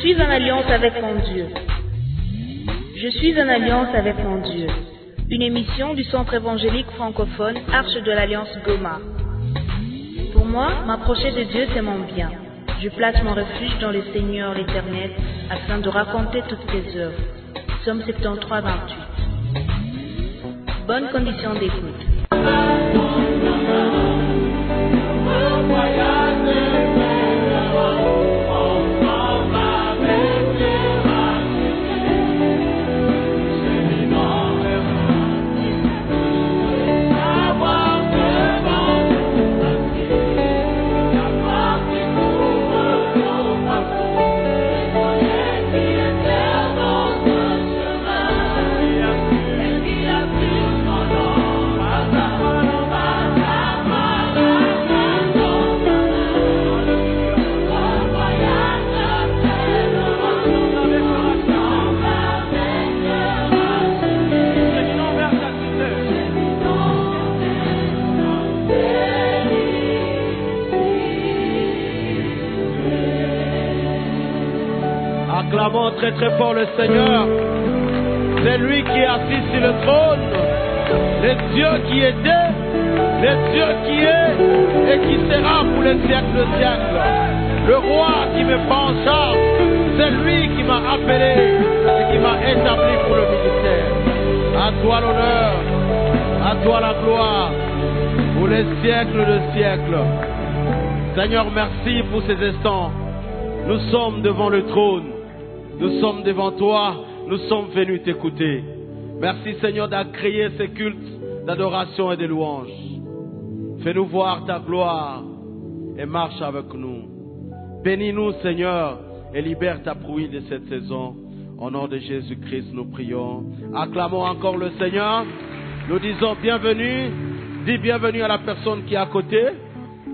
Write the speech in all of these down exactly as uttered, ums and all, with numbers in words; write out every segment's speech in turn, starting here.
suis en alliance avec mon Dieu. Je suis en alliance avec mon Dieu. Une émission du centre évangélique francophone Arche de l'Alliance Goma. Pour moi, m'approcher de Dieu, c'est mon bien. Je place mon refuge dans le Seigneur l'Éternel afin de raconter toutes ses œuvres. Psaume soixante-treize, vingt-huit. Bonne condition d'écoute. Acclamons très très fort le Seigneur. C'est lui qui est assis sur le trône, le Dieu qui était, le Dieu qui est et qui sera pour les siècles de siècles. Le roi qui me prend en charge, c'est lui qui m'a appelé et qui m'a établi pour le ministère. À toi l'honneur, à toi la gloire, pour les siècles de siècles. Seigneur, merci pour ces instants. Nous sommes devant le trône. Nous sommes devant toi, nous sommes venus t'écouter. Merci Seigneur d'avoir créé ces cultes d'adoration et de louanges. Fais-nous voir ta gloire et marche avec nous. Bénis-nous Seigneur et libère ta prouille de cette saison. Au nom de Jésus-Christ nous prions. Acclamons encore le Seigneur. Nous disons bienvenue. Dis bienvenue à la personne qui est à côté.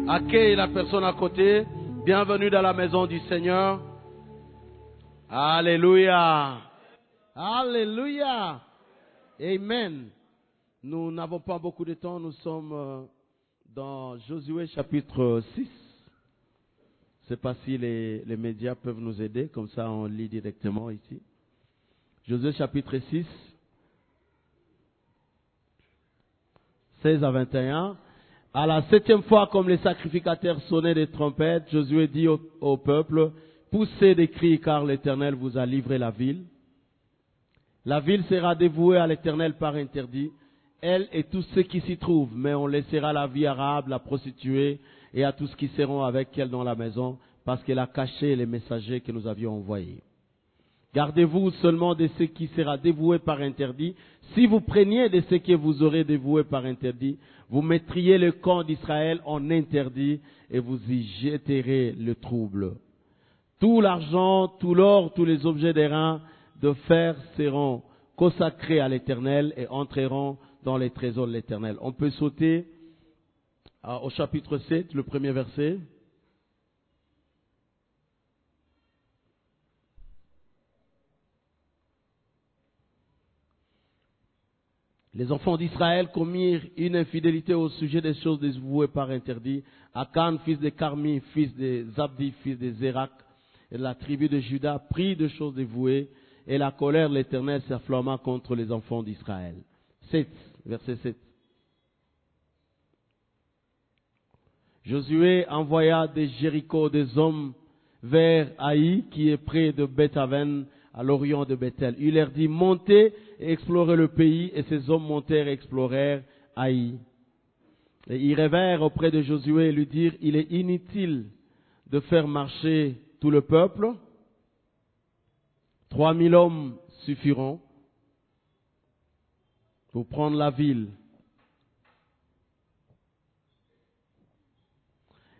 Accueille la personne à côté. Bienvenue dans la maison du Seigneur. Alléluia. Alléluia. Amen. Nous n'avons pas beaucoup de temps. Nous sommes dans Josué chapitre six. Je ne sais pas si les, les médias peuvent nous aider. Comme ça, on lit directement ici. Josué chapitre six. seize à vingt et un. À la septième fois, comme les sacrificateurs sonnaient des trompettes, Josué dit au, au peuple... Poussez des cris, car l'Éternel vous a livré la ville. La ville sera dévouée à l'Éternel par interdit, elle et tous ceux qui s'y trouvent, mais on laissera la vie à Rahab, la prostituée, et à tous qui seront avec elle dans la maison, parce qu'elle a caché les messagers que nous avions envoyés. Gardez-vous seulement de ce qui sera dévoué par interdit. Si vous preniez de ce que vous aurez dévoué par interdit, vous mettriez le camp d'Israël en interdit, et vous y jetterez le trouble. Tout l'argent, tout l'or, tous les objets d'airain de fer seront consacrés à l'Éternel et entreront dans les trésors de l'Éternel. On peut sauter au chapitre sept, le premier verset. Les enfants d'Israël commirent une infidélité au sujet des choses dévouées par interdit. Acan, fils de Carmi, fils de Zabdi, fils de Zérach, et la tribu de Juda prit de choses dévouées, et la colère de l'Éternel s'afflamma contre les enfants d'Israël. sept, verset sept. Josué envoya de Jéricho des hommes vers Aï, qui est près de Bethaven, à l'orient de Bethel. Il leur dit, montez et explorez le pays, et ces hommes montèrent et explorèrent Aï. Et ils revinrent auprès de Josué et lui dirent, il est inutile de faire marcher tout le peuple, trois mille hommes suffiront pour prendre la ville.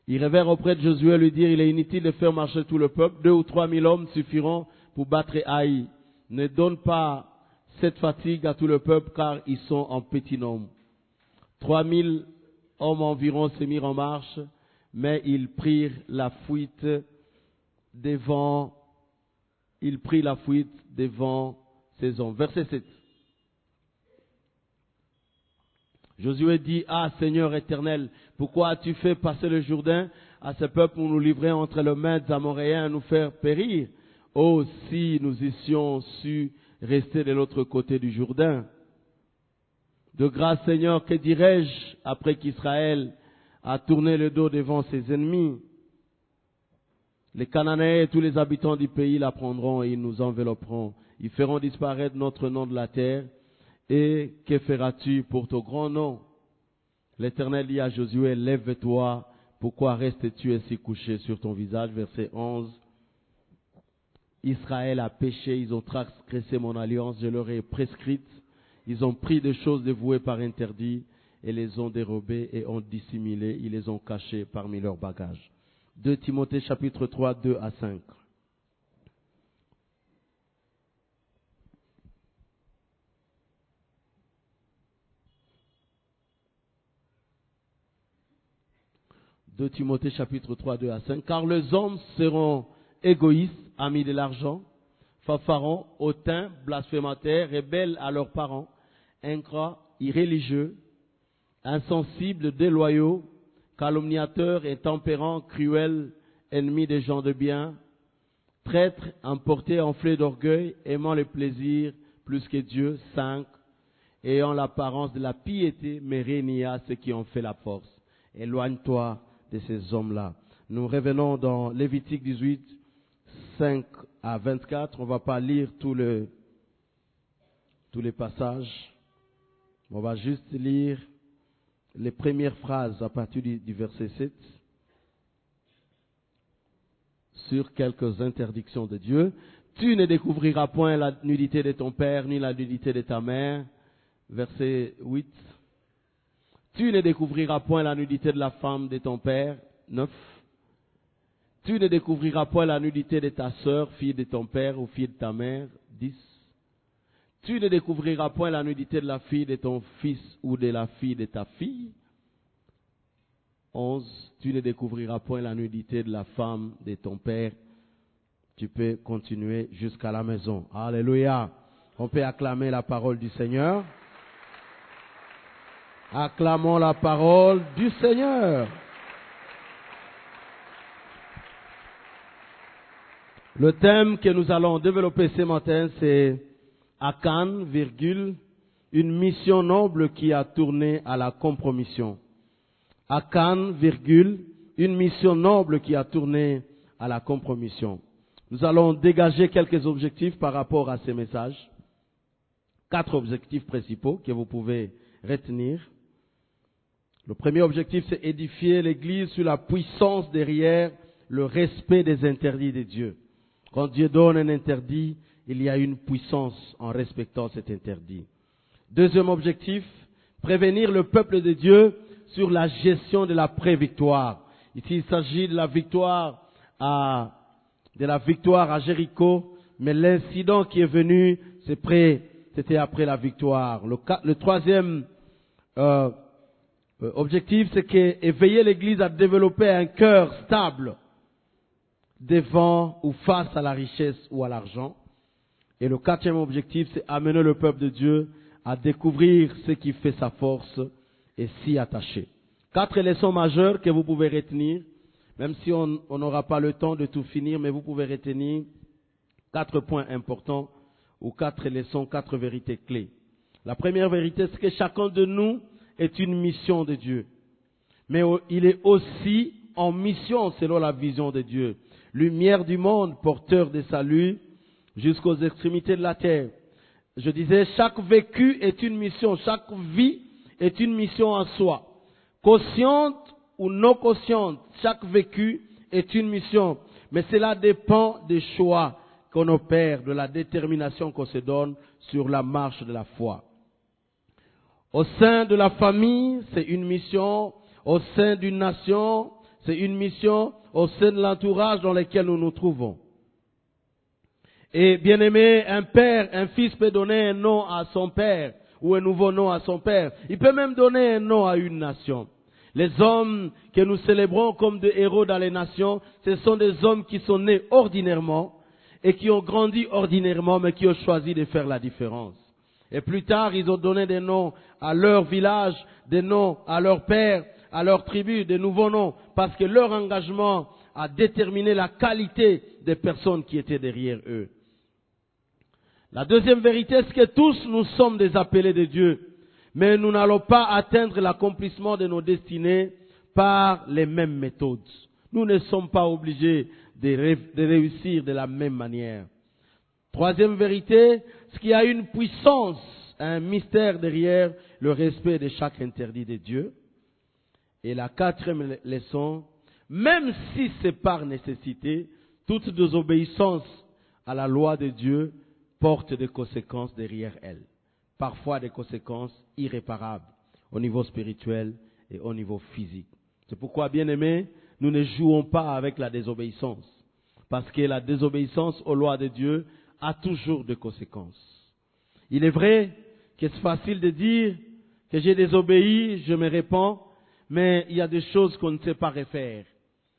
Ils revinrent auprès de Josué lui dire, il est inutile de faire marcher tout le peuple, deux ou trois mille hommes suffiront pour battre Aï. Ne donne pas cette fatigue à tout le peuple, car ils sont en petit nombre. Trois mille hommes environ se mirent en marche, mais ils prirent la fuite devant, il prit la fuite devant ses hommes. Verset sept. Josué dit, ah Seigneur éternel, pourquoi as-tu fait passer le Jourdain à ce peuple pour nous livrer entre les mains des Amoréens et nous faire périr? Oh, si nous eussions su rester de l'autre côté du Jourdain. De grâce, Seigneur, que dirais-je après qu'Israël a tourné le dos devant ses ennemis? Les Cananéens et tous les habitants du pays l'apprendront et ils nous envelopperont. Ils feront disparaître notre nom de la terre. Et que feras-tu pour ton grand nom? L'Éternel dit à Josué, lève-toi, pourquoi restes-tu ainsi couché sur ton visage? Verset onze. Israël a péché, ils ont transgressé mon alliance, je leur ai prescrite. Ils ont pris des choses dévouées par interdit et les ont dérobées et ont dissimulées, ils les ont cachées parmi leurs bagages. deux Timothée chapitre trois, deux à cinq. deux Timothée chapitre trois, deux à cinq. Car les hommes seront égoïstes, amis de l'argent, fanfarons, hautains, blasphémateurs, rebelles à leurs parents, ingrats, irréligieux, insensibles, déloyaux, calomniateurs, intempérants, cruels, ennemis des gens de bien, traîtres, emportés, enflés d'orgueil, aimant les plaisirs plus que Dieu, cinq, ayant l'apparence de la piété, mais rénia ceux qui ont fait la force. Éloigne-toi de ces hommes-là. Nous revenons dans Lévitique dix-huit, cinq à vingt-quatre. On ne va pas lire tout le, tous les passages. On va juste lire les premières phrases à partir du, du verset sept sur quelques interdictions de Dieu. Tu ne découvriras point la nudité de ton père, ni la nudité de ta mère. Verset huit. Tu ne découvriras point la nudité de la femme de ton père. neuf. Tu ne découvriras point la nudité de ta sœur, fille de ton père ou fille de ta mère. dix. Tu ne découvriras point la nudité de la fille de ton fils ou de la fille de ta fille. onze. Tu ne découvriras point la nudité de la femme de ton père. Tu peux continuer jusqu'à la maison. Alléluia. On peut acclamer la parole du Seigneur. Acclamons la parole du Seigneur. Le thème que nous allons développer ce matin, c'est Acan, virgule, une mission noble qui a tourné à la compromission. Acan, virgule, une mission noble qui a tourné à la compromission. Nous allons dégager quelques objectifs par rapport à ces messages. Quatre objectifs principaux que vous pouvez retenir. Le premier objectif, c'est édifier l'Église sur la puissance derrière le respect des interdits de Dieu. Quand Dieu donne un interdit, il y a une puissance en respectant cet interdit. Deuxième objectif, prévenir le peuple de Dieu sur la gestion de la pré-victoire. Ici, il s'agit de la victoire à, de la victoire à Jéricho, mais l'incident qui est venu, c'est près, c'était après la victoire. Le, le troisième euh, objectif, c'est que éveiller l'Église à développer un cœur stable devant ou face à la richesse ou à l'argent. Et le quatrième objectif, c'est amener le peuple de Dieu à découvrir ce qui fait sa force et s'y attacher. Quatre leçons majeures que vous pouvez retenir, même si on n'aura pas le temps de tout finir, mais vous pouvez retenir quatre points importants ou quatre leçons, quatre vérités clés. La première vérité, c'est que chacun de nous est une mission de Dieu, mais il est aussi en mission selon la vision de Dieu. Lumière du monde, porteur de salut jusqu'aux extrémités de la terre. Je disais, chaque vécu est une mission, chaque vie est une mission en soi. Consciente ou non consciente, chaque vécu est une mission. Mais cela dépend des choix qu'on opère, de la détermination qu'on se donne sur la marche de la foi. Au sein de la famille, c'est une mission. Au sein d'une nation, c'est une mission. Au sein de l'entourage dans lequel nous nous trouvons. Et bien aimé, un père, un fils peut donner un nom à son père ou un nouveau nom à son père. Il peut même donner un nom à une nation. Les hommes que nous célébrons comme des héros dans les nations, ce sont des hommes qui sont nés ordinairement et qui ont grandi ordinairement mais qui ont choisi de faire la différence. Et plus tard, ils ont donné des noms à leur village, des noms à leur père, à leur tribu, de nouveaux noms, parce que leur engagement à déterminer la qualité des personnes qui étaient derrière eux. La deuxième vérité, c'est que tous nous sommes des appelés de Dieu, mais nous n'allons pas atteindre l'accomplissement de nos destinées par les mêmes méthodes. Nous ne sommes pas obligés de, ré, de réussir de la même manière. Troisième vérité, c'est qu'il y a une puissance, un mystère derrière le respect de chaque interdit de Dieu. Et la quatrième leçon, même si c'est par nécessité, toute désobéissance à la loi de Dieu porte des conséquences derrière elle. Parfois des conséquences irréparables au niveau spirituel et au niveau physique. C'est pourquoi, bien-aimés, nous ne jouons pas avec la désobéissance. Parce que la désobéissance aux lois de Dieu a toujours des conséquences. Il est vrai que c'est facile de dire que j'ai désobéi, je me répands, mais il y a des choses qu'on ne sait pas refaire.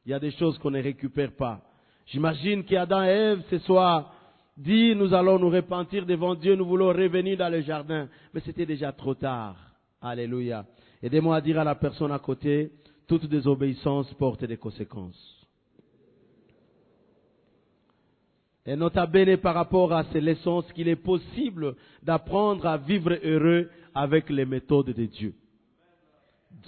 Il y a des choses qu'on ne récupère pas. J'imagine qu'Adam et Ève se soient dit, nous allons nous repentir devant Dieu, nous voulons revenir dans le jardin. Mais c'était déjà trop tard. Alléluia. Aidez-moi à dire à la personne à côté, toute désobéissance porte des conséquences. Et nota bene par rapport à ces leçons, qu'il est possible d'apprendre à vivre heureux avec les méthodes de Dieu.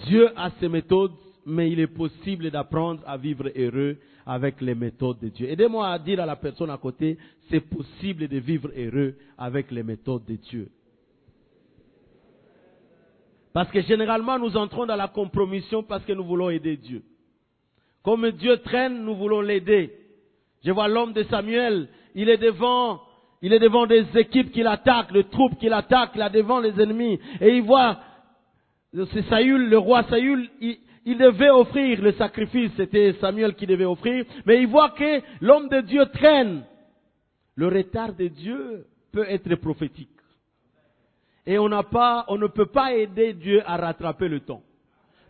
Dieu a ses méthodes, mais il est possible d'apprendre à vivre heureux avec les méthodes de Dieu. Aidez-moi à dire à la personne à côté, c'est possible de vivre heureux avec les méthodes de Dieu. Parce que généralement, nous entrons dans la compromission parce que nous voulons aider Dieu. Comme Dieu traîne, nous voulons l'aider. Je vois l'homme de Samuel, il est devant, il est devant des équipes qui l'attaquent, des troupes qui l'attaquent, là devant les ennemis. Et il voit, c'est Saül, le roi Saül, il, il devait offrir le sacrifice, c'était Samuel qui devait offrir. Mais il voit que l'homme de Dieu traîne. Le retard de Dieu peut être prophétique. Et on n'a pas, on ne peut pas aider Dieu à rattraper le temps.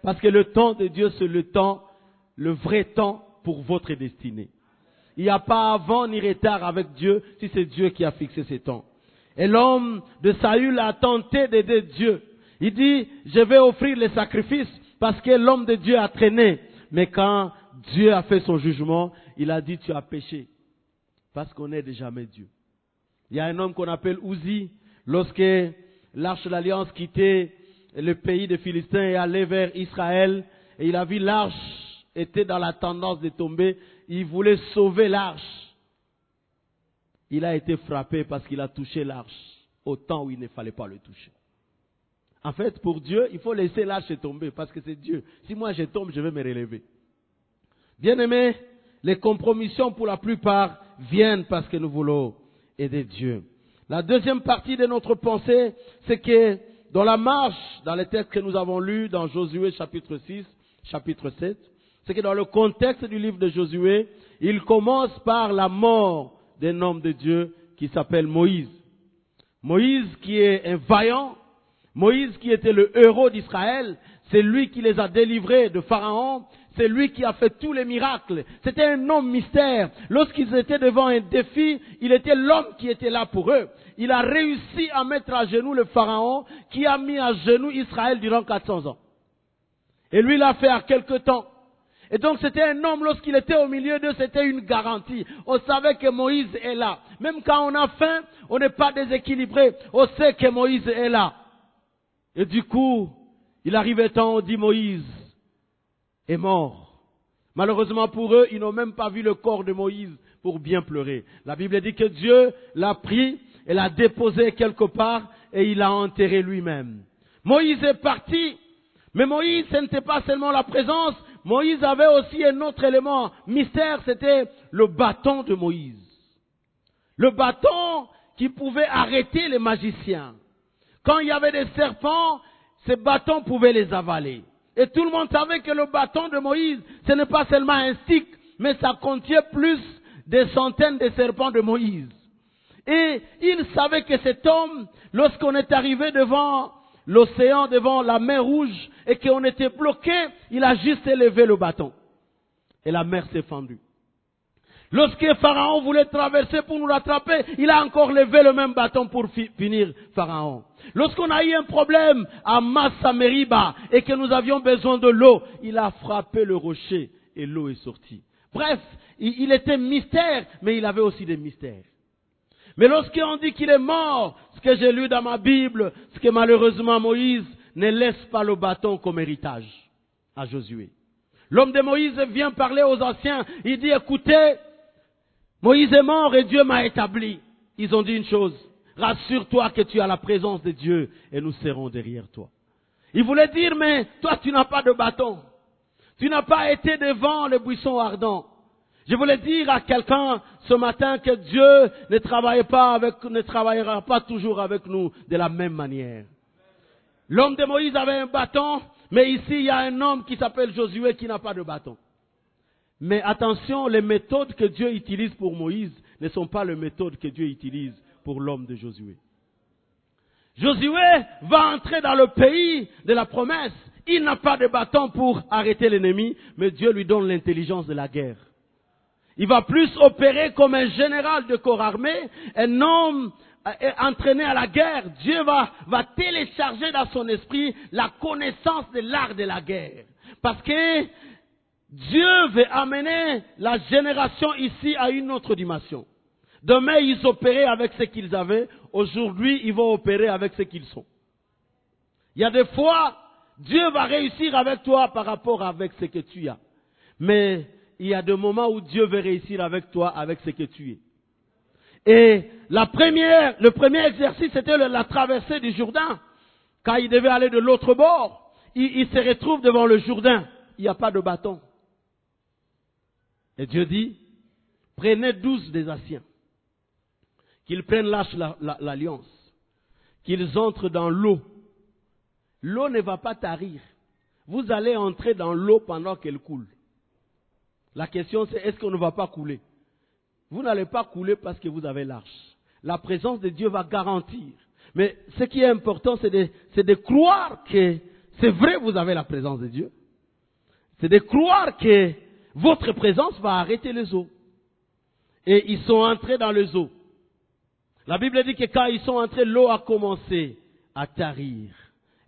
Parce que le temps de Dieu, c'est le temps, le vrai temps pour votre destinée. Il n'y a pas avant ni retard avec Dieu, si c'est Dieu qui a fixé ces temps. Et l'homme de Saül a tenté d'aider Dieu. Il dit, je vais offrir les sacrifices parce que l'homme de Dieu a traîné. Mais quand Dieu a fait son jugement, il a dit, tu as péché. Parce qu'on n'aide jamais Dieu. Il y a un homme qu'on appelle Uzi. Lorsque l'Arche de l'Alliance quittait le pays des Philistins et allait vers Israël, et il a vu l'Arche était dans la tendance de tomber, il voulait sauver l'arche. Il a été frappé parce qu'il a touché l'arche au temps où il ne fallait pas le toucher. En fait, pour Dieu, il faut laisser l'arche tomber parce que c'est Dieu. Si moi je tombe, je vais me relever. Bien-aimés, les compromissions pour la plupart viennent parce que nous voulons aider Dieu. La deuxième partie de notre pensée, c'est que dans la marche, dans les textes que nous avons lus, dans Josué chapitre six, chapitre sept, c'est que dans le contexte du livre de Josué, il commence par la mort d'un homme de Dieu qui s'appelle Moïse. Moïse qui est un vaillant, Moïse qui était le héros d'Israël, c'est lui qui les a délivrés de Pharaon, c'est lui qui a fait tous les miracles. C'était un homme mystère. Lorsqu'ils étaient devant un défi, il était l'homme qui était là pour eux. Il a réussi à mettre à genoux le Pharaon qui a mis à genoux Israël durant quatre cents ans. Et lui l'a fait à quelque temps. Et donc c'était un homme, lorsqu'il était au milieu d'eux, c'était une garantie. On savait que Moïse est là. Même quand on a faim, on n'est pas déséquilibré. On sait que Moïse est là. Et du coup, il arrivait temps, on dit Moïse est mort. Malheureusement pour eux, ils n'ont même pas vu le corps de Moïse pour bien pleurer. La Bible dit que Dieu l'a pris et l'a déposé quelque part et il l'a enterré lui-même. Moïse est parti, mais Moïse, ce n'était pas seulement la présence. Moïse avait aussi un autre élément mystère, c'était le bâton de Moïse. Le bâton qui pouvait arrêter les magiciens. Quand il y avait des serpents, ces bâtons pouvaient les avaler. Et tout le monde savait que le bâton de Moïse, ce n'est pas seulement un stick, mais ça contient plus des centaines de serpents de Moïse. Et il savait que cet homme, lorsqu'on est arrivé devant l'océan, devant la mer Rouge, et qu'on était bloqué, il a juste élevé le bâton. Et la mer s'est fendue. Lorsque Pharaon voulait traverser pour nous rattraper, il a encore levé le même bâton pour punir Pharaon. Lorsqu'on a eu un problème à Massa Meriba et que nous avions besoin de l'eau, il a frappé le rocher et l'eau est sortie. Bref, il, il était mystère, mais il avait aussi des mystères. Mais lorsqu'on dit qu'il est mort, ce que j'ai lu dans ma Bible, ce que malheureusement Moïse ne laisse pas le bâton comme héritage à Josué. L'homme de Moïse vient parler aux anciens, il dit, écoutez, Moïse est mort et Dieu m'a établi. Ils ont dit une chose, rassure-toi que tu as la présence de Dieu et nous serons derrière toi. Il voulait dire, mais toi tu n'as pas de bâton, tu n'as pas été devant le buisson ardent. Je voulais dire à quelqu'un ce matin que Dieu ne travaille pas avec, ne travaillera pas toujours avec nous de la même manière. L'homme de Moïse avait un bâton, mais ici il y a un homme qui s'appelle Josué qui n'a pas de bâton. Mais attention, les méthodes que Dieu utilise pour Moïse ne sont pas les méthodes que Dieu utilise pour l'homme de Josué. Josué va entrer dans le pays de la promesse. Il n'a pas de bâton pour arrêter l'ennemi, mais Dieu lui donne l'intelligence de la guerre. Il va plus opérer comme un général de corps armé, un homme entraîné à la guerre. Dieu va, va télécharger dans son esprit la connaissance de l'art de la guerre. Parce que Dieu veut amener la génération ici à une autre dimension. Demain, ils opéraient avec ce qu'ils avaient. Aujourd'hui, ils vont opérer avec ce qu'ils sont. Il y a des fois, Dieu va réussir avec toi par rapport avec ce que tu as. Mais il y a des moments où Dieu veut réussir avec toi, avec ce que tu es. Et la première, le premier exercice, c'était la traversée du Jourdain. Quand il devait aller de l'autre bord, il, il se retrouve devant le Jourdain. Il n'y a pas de bâton. Et Dieu dit, prenez douze des Assiens, qu'ils prennent l'arche de l'Alliance, qu'ils entrent dans l'eau. L'eau ne va pas tarir. Vous allez entrer dans l'eau pendant qu'elle coule. La question c'est, est-ce qu'on ne va pas couler? Vous n'allez pas couler parce que vous avez l'arche. La présence de Dieu va garantir. Mais ce qui est important, c'est de, c'est de croire que c'est vrai, vous avez la présence de Dieu. C'est de croire que votre présence va arrêter les eaux. Et ils sont entrés dans les eaux. La Bible dit que quand ils sont entrés, l'eau a commencé à tarir.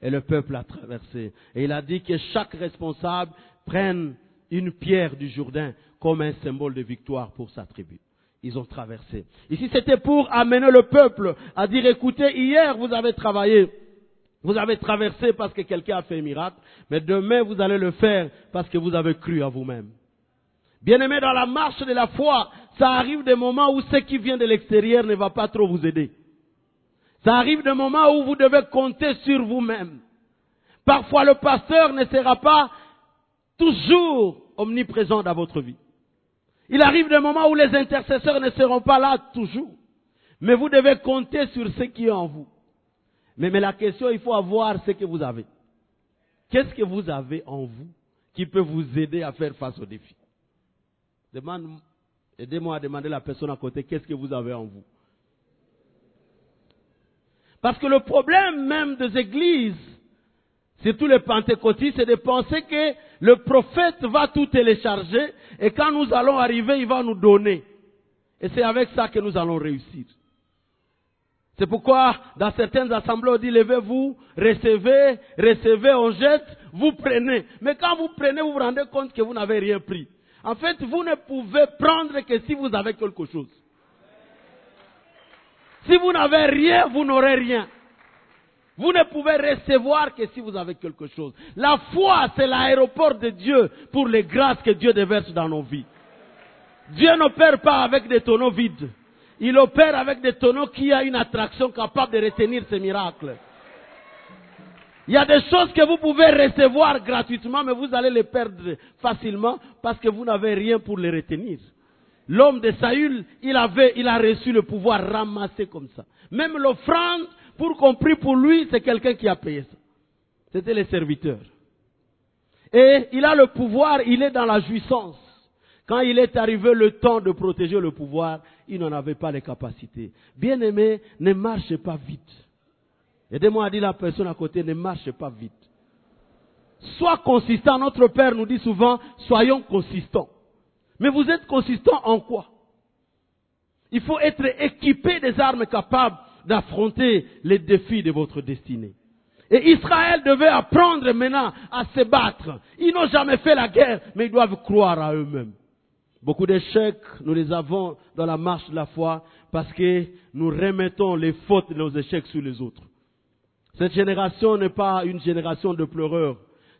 Et le peuple a traversé. Et il a dit que chaque responsable prenne une pierre du Jourdain comme un symbole de victoire pour sa tribu. Ils ont traversé. Ici, c'était pour amener le peuple à dire, écoutez, hier vous avez travaillé, vous avez traversé parce que quelqu'un a fait un miracle, mais demain vous allez le faire parce que vous avez cru à vous-même. Bien-aimés, dans la marche de la foi, ça arrive des moments où ce qui vient de l'extérieur ne va pas trop vous aider. Ça arrive des moments où vous devez compter sur vous-même. Parfois, le pasteur ne sera pas toujours omniprésent dans votre vie. Il arrive des moments où les intercesseurs ne seront pas là toujours. Mais vous devez compter sur ce qui est en vous. Mais, mais la question, il faut avoir ce que vous avez. Qu'est-ce que vous avez en vous qui peut vous aider à faire face aux défis? Demande, aidez-moi à demander à la personne à côté, qu'est-ce que vous avez en vous? Parce que le problème même des églises, surtout les pentecôtistes, c'est de penser que le prophète va tout télécharger et quand nous allons arriver, il va nous donner. Et c'est avec ça que nous allons réussir. C'est pourquoi, dans certaines assemblées, on dit, levez-vous, recevez, recevez, on jette, vous prenez. Mais quand vous prenez, vous vous rendez compte que vous n'avez rien pris. En fait, vous ne pouvez prendre que si vous avez quelque chose. Si vous n'avez rien, vous n'aurez rien. Vous ne pouvez recevoir que si vous avez quelque chose. La foi, c'est l'aéroport de Dieu pour les grâces que Dieu déverse dans nos vies. Dieu n'opère pas avec des tonneaux vides. Il opère avec des tonneaux qui ont une attraction capable de retenir ces miracles. Il y a des choses que vous pouvez recevoir gratuitement, mais vous allez les perdre facilement parce que vous n'avez rien pour les retenir. L'homme de Saül, il avait, il a reçu le pouvoir ramasser comme ça. Même l'offrande, pour qu'on prie pour lui, c'est quelqu'un qui a payé ça. C'était les serviteurs. Et il a le pouvoir, il est dans la jouissance. Quand il est arrivé le temps de protéger le pouvoir, il n'en avait pas les capacités. Bien-aimé, ne marche pas vite. Aidez-moi à dire à la personne à côté, ne marche pas vite. Sois consistant. Notre Père nous dit souvent, soyons consistants. Mais vous êtes consistant en quoi? Il faut être équipé des armes capables d'affronter les défis de votre destinée. Et Israël devait apprendre maintenant à se battre. Ils n'ont jamais fait la guerre, mais ils doivent croire à eux-mêmes. Beaucoup d'échecs, nous les avons dans la marche de la foi parce que nous remettons les fautes de nos échecs sur les autres. Cette génération n'est pas une génération de pleureurs,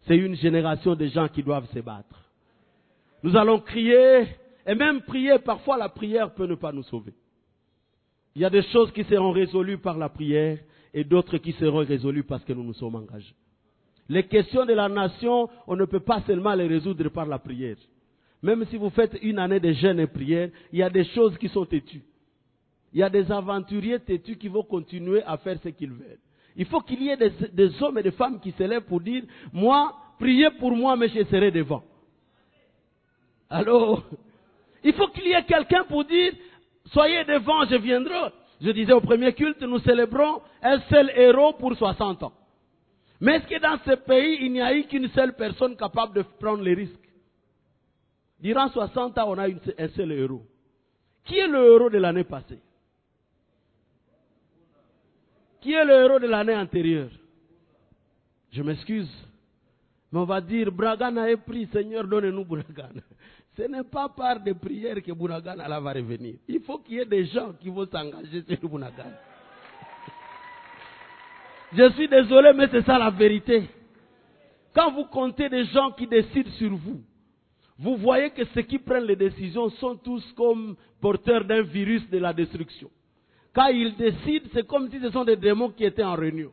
c'est une génération de gens qui doivent se battre. Nous allons crier et même prier, parfois la prière peut ne pas nous sauver. Il y a des choses qui seront résolues par la prière et d'autres qui seront résolues parce que nous nous sommes engagés. Les questions de la nation, on ne peut pas seulement les résoudre par la prière. Même si vous faites une année de jeûne et prière, il y a des choses qui sont têtues. Il y a des aventuriers têtus qui vont continuer à faire ce qu'ils veulent. Il faut qu'il y ait des, des hommes et des femmes qui se lèvent pour dire « Moi, priez pour moi, mais je serai devant. » Alors, il faut qu'il y ait quelqu'un pour dire « Soyez devant, je viendrai. » Je disais au premier culte, nous célébrons un seul héros pour soixante ans. Mais est-ce que dans ce pays, il n'y a eu qu'une seule personne capable de prendre les risques? Durant soixante ans, on a une, un seul héros. Qui est le héros de l'année passée? Qui est le héros de l'année antérieure? Je m'excuse, mais on va dire, Bouragana est pris, Seigneur, donne-nous Bouragana. Ce n'est pas par des prières que Bouragana va revenir. Il faut qu'il y ait des gens qui vont s'engager sur Bouragana. Je suis désolé, mais c'est ça la vérité. Quand vous comptez des gens qui décident sur vous, vous voyez que ceux qui prennent les décisions sont tous comme porteurs d'un virus de la destruction. Quand ils décident, c'est comme si ce sont des démons qui étaient en réunion.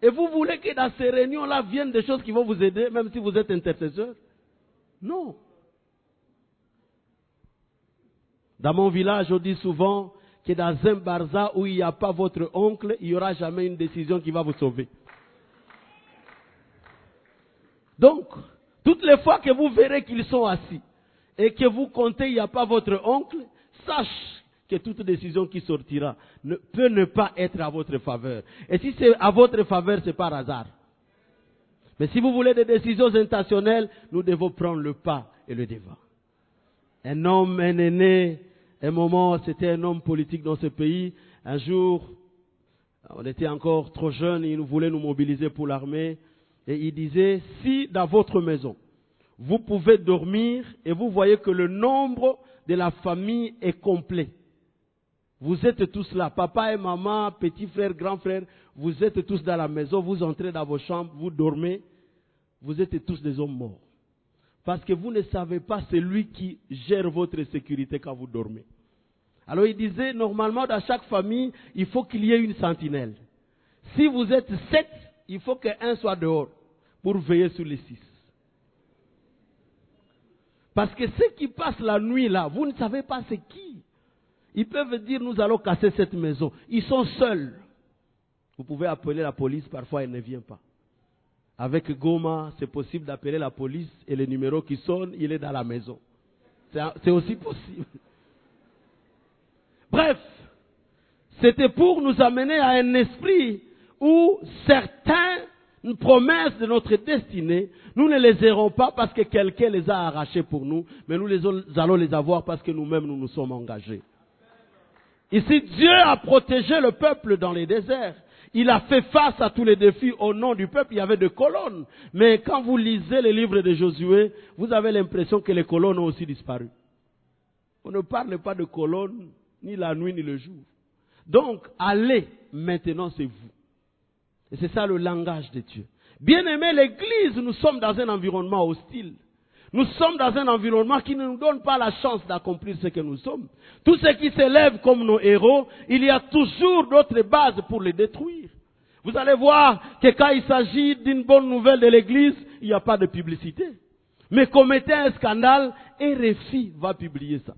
Et vous voulez que dans ces réunions-là viennent des choses qui vont vous aider, même si vous êtes intercesseur? Non. Dans mon village, on dit souvent que dans un barza où il n'y a pas votre oncle, il n'y aura jamais une décision qui va vous sauver. Donc, toutes les fois que vous verrez qu'ils sont assis et que vous comptez, il n'y a pas votre oncle, sache que toute décision qui sortira ne peut ne pas être à votre faveur. Et si c'est à votre faveur, c'est par hasard. Mais si vous voulez des décisions intentionnelles, nous devons prendre le pas et le devant. Un homme, un aîné, un moment, c'était un homme politique dans ce pays. Un jour, on était encore trop jeunes, il voulait nous mobiliser pour l'armée. Et il disait, si dans votre maison, vous pouvez dormir et vous voyez que le nombre de la famille est complet. Vous êtes tous là, papa et maman, petit frère, grand frère, vous êtes tous dans la maison, vous entrez dans vos chambres, vous dormez, vous êtes tous des hommes morts. Parce que vous ne savez pas celui qui gère votre sécurité quand vous dormez. Alors il disait, normalement dans chaque famille, il faut qu'il y ait une sentinelle. Si vous êtes sept, il faut qu'un soit dehors pour veiller sur les six. Parce que ceux qui passent la nuit là, vous ne savez pas c'est qui. Ils peuvent dire nous allons casser cette maison. Ils sont seuls. Vous pouvez appeler la police, parfois elle ne vient pas. Avec Goma, c'est possible d'appeler la police et le numéro qui sonne, il est dans la maison. C'est aussi possible. Bref, c'était pour nous amener à un esprit où certaines promesses de notre destinée, nous ne les aurons pas parce que quelqu'un les a arrachées pour nous, mais nous les allons les avoir parce que nous-mêmes, nous nous sommes engagés. Ici, Dieu a protégé le peuple dans les déserts. Il a fait face à tous les défis au nom du peuple. Il y avait des colonnes. Mais quand vous lisez les livres de Josué, vous avez l'impression que les colonnes ont aussi disparu. On ne parle pas de colonnes, ni la nuit, ni le jour. Donc, allez, maintenant c'est vous. Et c'est ça le langage de Dieu. Bien-aimés, l'Église, nous sommes dans un environnement hostile. Nous sommes dans un environnement qui ne nous donne pas la chance d'accomplir ce que nous sommes. Tous ceux qui s'élèvent comme nos héros, il y a toujours d'autres bases pour les détruire. Vous allez voir que quand il s'agit d'une bonne nouvelle de l'Église, il n'y a pas de publicité. Mais commettez un scandale, R F I va publier ça.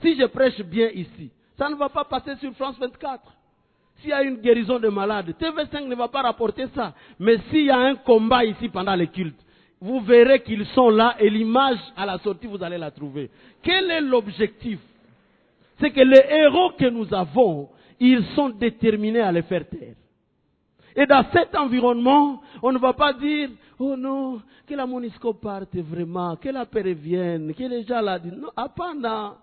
Si je prêche bien ici, ça ne va pas passer sur France vingt-quatre. S'il y a une guérison de malades, T V cinq ne va pas rapporter ça. Mais s'il y a un combat ici pendant les cultes, vous verrez qu'ils sont là et l'image à la sortie, vous allez la trouver. Quel est l'objectif? C'est que les héros que nous avons, ils sont déterminés à les faire taire. Et dans cet environnement, on ne va pas dire, oh non, que la MONUSCO parte vraiment, que la paix revienne, que les gens la disent. Non, apparemment.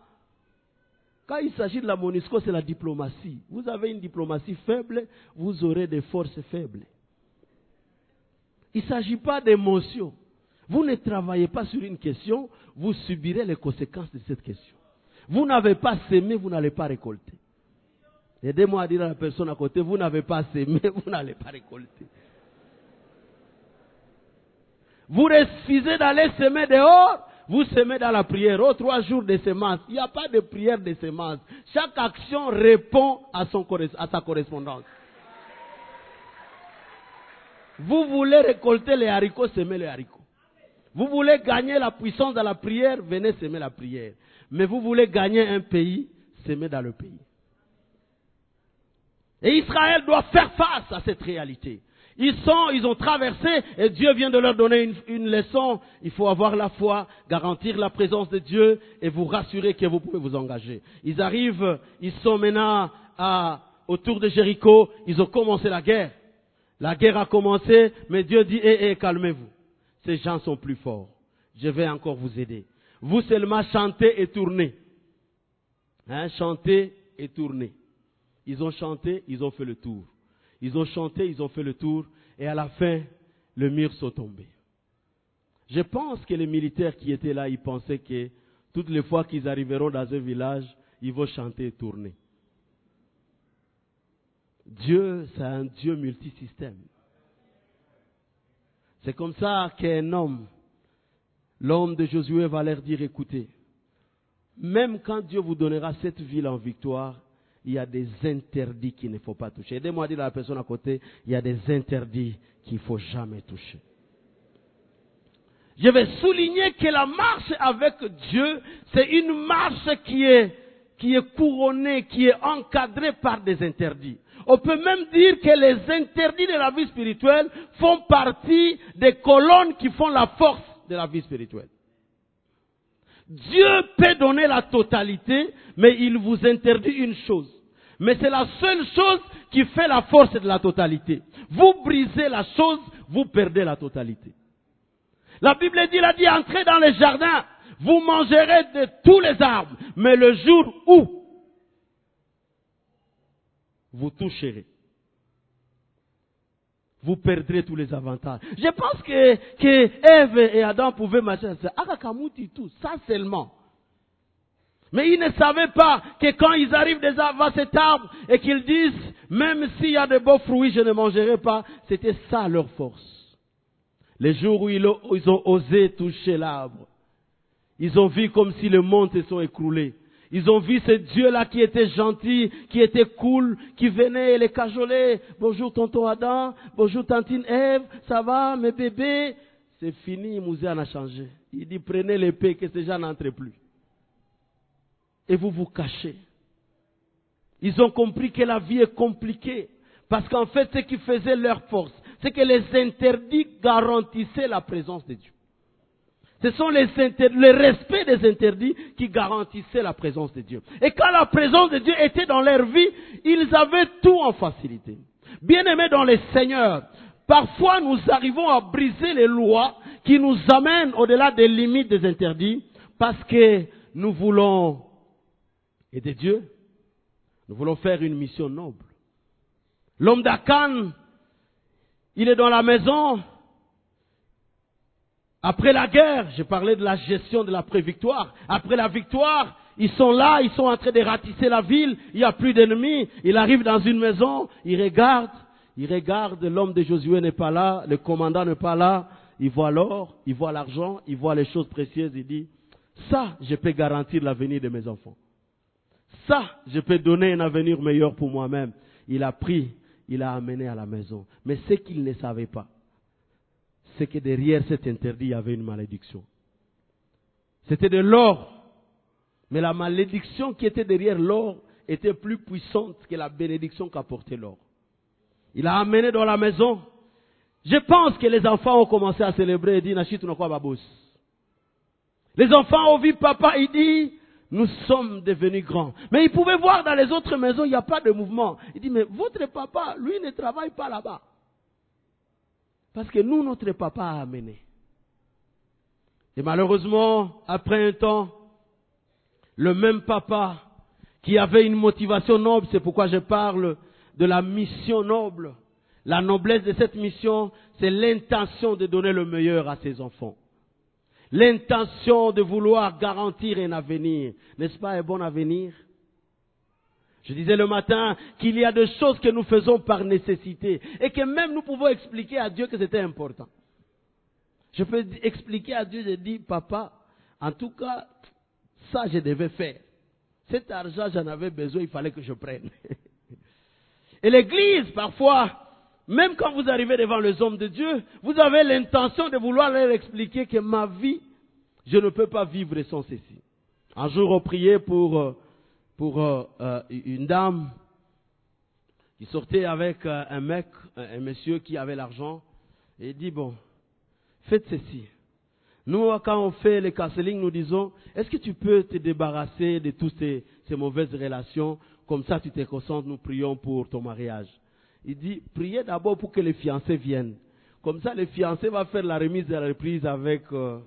Quand il s'agit de la MONUSCO, c'est la diplomatie. Vous avez une diplomatie faible, vous aurez des forces faibles. Il ne s'agit pas d'émotion. Vous ne travaillez pas sur une question, vous subirez les conséquences de cette question. Vous n'avez pas semé, vous n'allez pas récolter. Aidez-moi à dire à la personne à côté, vous n'avez pas semé, vous n'allez pas récolter. Vous refusez d'aller semer dehors, vous semez dans la prière. Oh, trois jours de semence. Il n'y a pas de prière de semence. Chaque action répond à, son, à sa correspondance. Vous voulez récolter les haricots, semez les haricots. Vous voulez gagner la puissance dans la prière, venez semer la prière. Mais vous voulez gagner un pays, semer dans le pays. Et Israël doit faire face à cette réalité. Ils sont, ils ont traversé et Dieu vient de leur donner une, une leçon. Il faut avoir la foi, garantir la présence de Dieu et vous rassurer que vous pouvez vous engager. Ils arrivent, ils sont maintenant à, autour de Jéricho, ils ont commencé la guerre. La guerre a commencé, mais Dieu dit, hé, hé, calmez-vous. Ces gens sont plus forts. Je vais encore vous aider. Vous seulement chantez et tournez. Hein, chantez et tournez. Ils ont chanté, ils ont fait le tour. Ils ont chanté, ils ont fait le tour, et à la fin, le mur s'est tombé. Je pense que les militaires qui étaient là, ils pensaient que toutes les fois qu'ils arriveront dans un village, ils vont chanter et tourner. Dieu, c'est un Dieu multisystème. C'est comme ça qu'un homme, l'homme de Josué va leur dire, écoutez, même quand Dieu vous donnera cette ville en victoire, il y a des interdits qu'il ne faut pas toucher. Aidez-moi à dire à la personne à côté, il y a des interdits qu'il ne faut jamais toucher. Je vais souligner que la marche avec Dieu, c'est une marche qui est, qui est couronnée, qui est encadrée par des interdits. On peut même dire que les interdits de la vie spirituelle font partie des colonnes qui font la force de la vie spirituelle. Dieu peut donner la totalité, mais il vous interdit une chose. Mais c'est la seule chose qui fait la force de la totalité. Vous brisez la chose, vous perdez la totalité. La Bible dit, il a dit, entrez dans les jardins, vous mangerez de tous les arbres, mais le jour où vous toucherez, vous perdrez tous les avantages. Je pense que, que Ève et Adam pouvaient marcher. Tout, ça seulement. Mais ils ne savaient pas que quand ils arrivent devant cet arbre et qu'ils disent, même s'il y a de beaux fruits, je ne mangerai pas. C'était ça leur force. Les jours où ils ont, ils ont osé toucher l'arbre, ils ont vu comme si le monde se sont écroulés. Ils ont vu ce Dieu-là qui était gentil, qui était cool, qui venait et les cajolait. Bonjour tonton Adam, bonjour tantine Ève, ça va mes bébés? C'est fini, Mouzé en a changé. Il dit prenez l'épée que ces gens n'entrent plus. Et vous vous cachez. Ils ont compris que la vie est compliquée. Parce qu'en fait, ce qui faisait leur force, c'est que les interdits garantissaient la présence de Dieu. Ce sont les inter... le respect des interdits qui garantissaient la présence de Dieu. Et quand la présence de Dieu était dans leur vie, ils avaient tout en facilité. Bien-aimés dans le Seigneur, parfois nous arrivons à briser les lois qui nous amènent au-delà des limites des interdits parce que nous voulons aider Dieu. Nous voulons faire une mission noble. L'homme d'Acan, il est dans la maison. Après la guerre, j'ai parlé de la gestion de l'après-victoire. Après la victoire, ils sont là, ils sont en train de ratisser la ville, il n'y a plus d'ennemis. Il arrive dans une maison, il regarde, il regarde, l'homme de Josué n'est pas là, le commandant n'est pas là. Il voit l'or, il voit l'argent, il voit les choses précieuses, il dit, ça, je peux garantir l'avenir de mes enfants. Ça, je peux donner un avenir meilleur pour moi-même. Il a pris, il a amené à la maison. Mais ce qu'il ne savait pas, c'est que derrière cet interdit, il y avait une malédiction. C'était de l'or. Mais la malédiction qui était derrière l'or était plus puissante que la bénédiction qu'apportait l'or. Il l'a amené dans la maison. Je pense que les enfants ont commencé à célébrer et dire, les enfants ont vu papa, il dit, nous sommes devenus grands. Mais ils pouvaient voir dans les autres maisons, il n'y a pas de mouvement. Il dit, mais votre papa, lui, ne travaille pas là-bas. Parce que nous, notre papa a amené. Et malheureusement, après un temps, le même papa qui avait une motivation noble, c'est pourquoi je parle de la mission noble. La noblesse de cette mission, c'est l'intention de donner le meilleur à ses enfants. l'intention de vouloir garantir un avenir. N'est-ce pas un bon avenir? Je disais le matin qu'il y a des choses que nous faisons par nécessité et que même nous pouvons expliquer à Dieu que c'était important. Je peux expliquer à Dieu, je dis, papa, en tout cas, ça je devais faire. Cet argent, j'en avais besoin, il fallait que je prenne. Et l'Église, parfois, même quand vous arrivez devant les hommes de Dieu, vous avez l'intention de vouloir leur expliquer que ma vie, je ne peux pas vivre sans ceci. Un jour, on priait pour, pour euh, une dame qui sortait avec un mec, un monsieur qui avait l'argent, et il dit, bon, faites ceci. Nous, quand on fait les counseling, nous disons, est-ce que tu peux te débarrasser de toutes ces, ces mauvaises relations, comme ça tu te concentres, nous prions pour ton mariage. Il dit, priez d'abord pour que les fiancés viennent. Comme ça, les fiancés vont faire la remise de la reprise avec euh,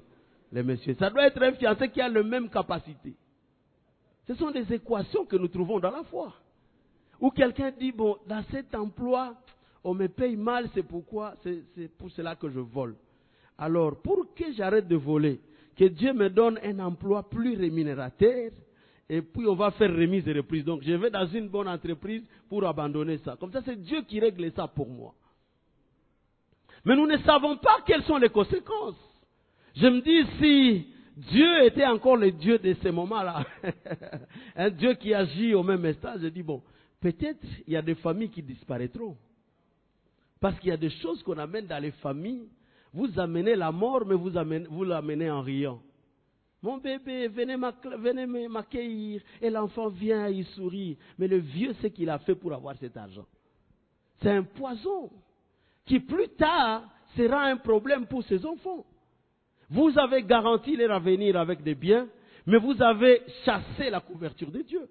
les messieurs. Ça doit être un fiancé qui a la même capacité. Ce sont des équations que nous trouvons dans la foi. Où quelqu'un dit, bon, dans cet emploi, on me paye mal, c'est pourquoi, c'est, c'est pour cela que je vole. Alors, pour que j'arrête de voler, que Dieu me donne un emploi plus rémunérateur, et puis on va faire remise et reprise. Donc, je vais dans une bonne entreprise pour abandonner ça. Comme ça, c'est Dieu qui règle ça pour moi. Mais nous ne savons pas quelles sont les conséquences. Je me dis, si Dieu était encore le Dieu de ce moment-là, un Dieu qui agit au même instant, je dis, bon, peut-être il y a des familles qui disparaîtront. Parce qu'il y a des choses qu'on amène dans les familles. Vous amenez la mort, mais vous, amenez, vous l'amenez en riant. Mon bébé, venez, venez m'accueillir. Et l'enfant vient, il sourit. Mais le vieux sait qu'il a fait pour avoir cet argent. C'est un poison qui plus tard sera un problème pour ses enfants. Vous avez garanti leur avenir avec des biens, mais vous avez chassé la couverture de Dieu.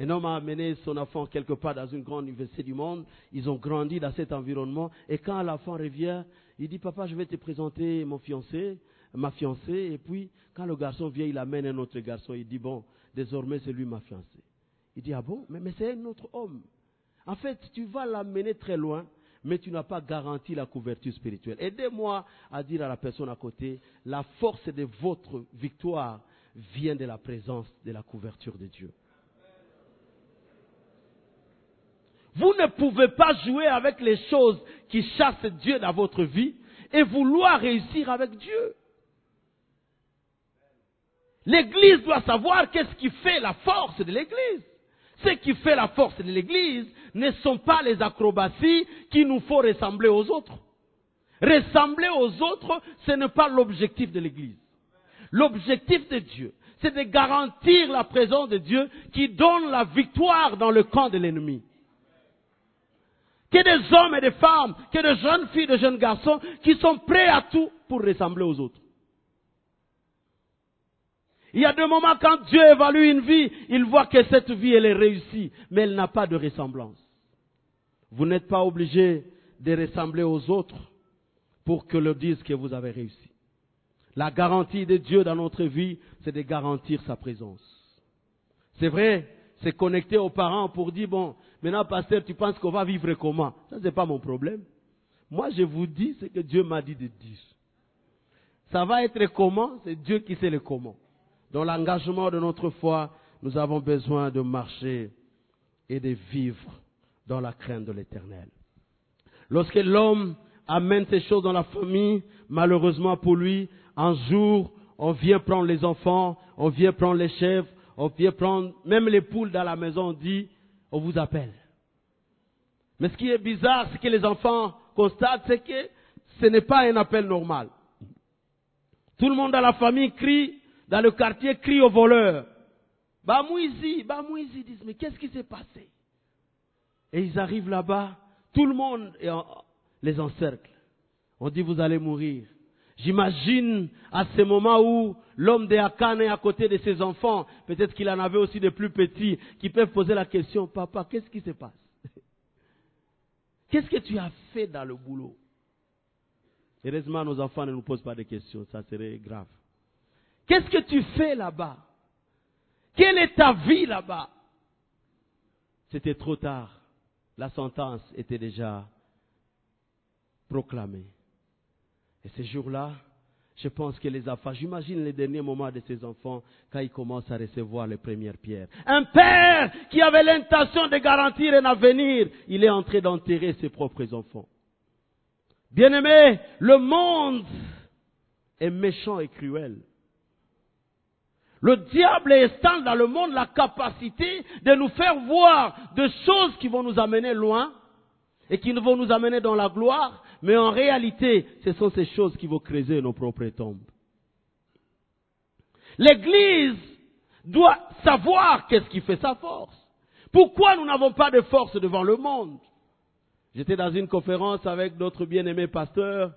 Un homme a amené son enfant quelque part dans une grande université du monde. Ils ont grandi dans cet environnement. Et quand l'enfant revient, il dit, papa, je vais te présenter mon fiancé, ma fiancée. Et puis, quand le garçon vient, il amène un autre garçon. Il dit, bon, désormais, c'est lui ma fiancée. Il dit, ah bon, mais, mais c'est un autre homme. En fait, tu vas l'amener très loin, mais tu n'as pas garanti la couverture spirituelle. Aidez-moi à dire à la personne à côté, la force de votre victoire vient de la présence de la couverture de Dieu. Vous ne pouvez pas jouer avec les choses qui chassent Dieu dans votre vie et vouloir réussir avec Dieu. L'Église doit savoir qu'est-ce qui fait la force de l'Église. Ce qui fait la force de l'Église ne sont pas les acrobaties qui nous font ressembler aux autres. Ressembler aux autres, ce n'est pas l'objectif de l'Église. L'objectif de Dieu, c'est de garantir la présence de Dieu qui donne la victoire dans le camp de l'ennemi. Que des hommes et des femmes, que des jeunes filles, des jeunes garçons qui sont prêts à tout pour ressembler aux autres. Il y a des moments quand Dieu évalue une vie, il voit que cette vie, elle est réussie, mais elle n'a pas de ressemblance. Vous n'êtes pas obligé de ressembler aux autres pour que l'on dise que vous avez réussi. La garantie de Dieu dans notre vie, c'est de garantir sa présence. C'est vrai, c'est connecter aux parents pour dire, bon, maintenant, pasteur, tu penses qu'on va vivre comment? Ça, c'est pas mon problème. Moi, je vous dis ce que Dieu m'a dit de dire. Ça va être comment? C'est Dieu qui sait le comment. Dans l'engagement de notre foi, nous avons besoin de marcher et de vivre dans la crainte de l'Éternel. Lorsque l'homme amène ces choses dans la famille, malheureusement pour lui, un jour, on vient prendre les enfants, on vient prendre les chèvres, on vient prendre même les poules dans la maison, on dit... on vous appelle. Mais ce qui est bizarre, ce que les enfants constatent, c'est que ce n'est pas un appel normal. Tout le monde dans la famille crie, dans le quartier crie au voleur. Bah Moïse, bah Moïse, ils disent, mais qu'est-ce qui s'est passé? Et ils arrivent là-bas, tout le monde les encercle. On dit, vous allez mourir. J'imagine à ce moment où l'homme de Acan est à côté de ses enfants, peut-être qu'il en avait aussi des plus petits, qui peuvent poser la question, « Papa, qu'est-ce qui se passe? Qu'est-ce que tu as fait dans le boulot ?» Heureusement, nos enfants ne nous posent pas de questions, ça serait grave. « Qu'est-ce que tu fais là-bas? Quelle est ta vie là-bas » C'était trop tard. La sentence était déjà proclamée. Et ce jour-là, Je pense que les enfants, j'imagine les derniers moments de ces enfants quand ils commencent à recevoir les premières pierres. Un père qui avait l'intention de garantir un avenir, il est en train d'enterrer ses propres enfants. Bien-aimés, le monde est méchant et cruel. Le diable installe dans le monde la capacité de nous faire voir des choses qui vont nous amener loin et qui vont nous amener dans la gloire, mais en réalité, ce sont ces choses qui vont creuser nos propres tombes. L'Église doit savoir qu'est-ce qui fait sa force. Pourquoi nous n'avons pas de force devant le monde? J'étais dans une conférence avec notre bien-aimé pasteur.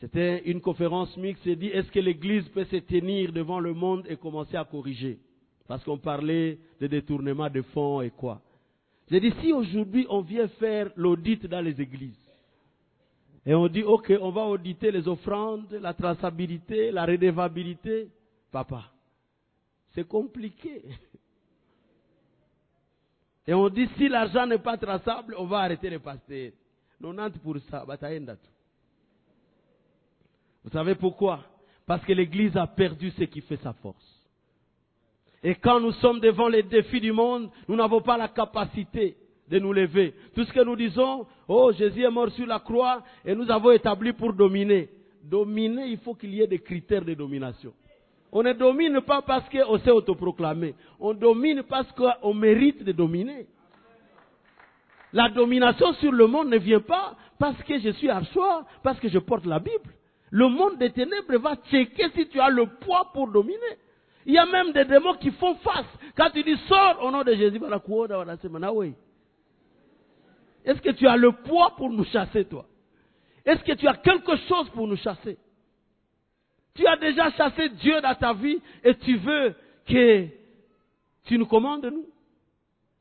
C'était une conférence mixte et dit, est-ce que l'Église peut se tenir devant le monde et commencer à corriger? Parce qu'on parlait de détournement de fonds et quoi. J'ai dit, si aujourd'hui on vient faire l'audit dans les églises, et on dit, ok, on va auditer les offrandes, la traçabilité, la redevabilité, papa, c'est compliqué. Et on dit, si l'argent n'est pas traçable, on va arrêter les pasteurs. quatre-vingt-dix pour cent, bataïnda tout. Vous savez pourquoi? Parce que l'Église a perdu ce qui fait sa force. Et quand nous sommes devant les défis du monde, nous n'avons pas la capacité de nous lever. Tout ce que nous disons, oh, Jésus est mort sur la croix et nous avons établi pour dominer. Dominer, il faut qu'il y ait des critères de domination. On ne domine pas parce qu'on s'est autoproclamé. On domine parce qu'on mérite de dominer. La domination sur le monde ne vient pas parce que je suis archois, parce que je porte la Bible. Le monde des ténèbres va checker si tu as le poids pour dominer. Il y a même des démons qui font face. Quand tu dis sors au nom de Jésus, est-ce que tu as le poids pour nous chasser, toi? Est-ce que tu as quelque chose pour nous chasser? Tu as déjà chassé Dieu dans ta vie et tu veux que tu nous commandes, nous?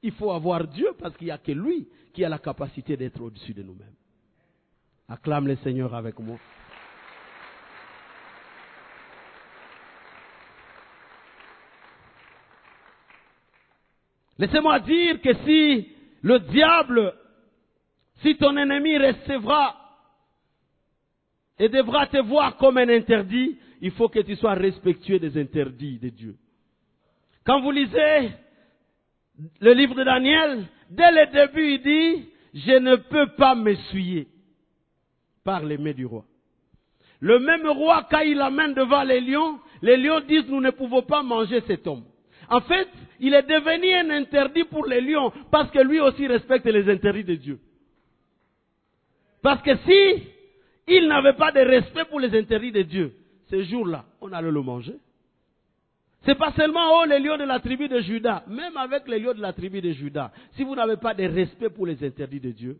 Il faut avoir Dieu parce qu'il n'y a que lui qui a la capacité d'être au-dessus de nous-mêmes. Acclame le Seigneur avec moi. Laissez-moi dire que si le diable, si ton ennemi recevra et devra te voir comme un interdit, il faut que tu sois respectueux des interdits de Dieu. Quand vous lisez le livre de Daniel, dès le début, il dit « Je ne peux pas m'essuyer par les mains du roi ». Le même roi, quand il l'amène devant les lions, les lions disent « Nous ne pouvons pas manger cet homme ». En fait, il est devenu un interdit pour les lions, parce que lui aussi respecte les interdits de Dieu. Parce que si il n'avait pas de respect pour les interdits de Dieu, ce jour-là, on allait le manger. C'est pas seulement oh, les lions de la tribu de Juda, même avec les lions de la tribu de Juda, si vous n'avez pas de respect pour les interdits de Dieu,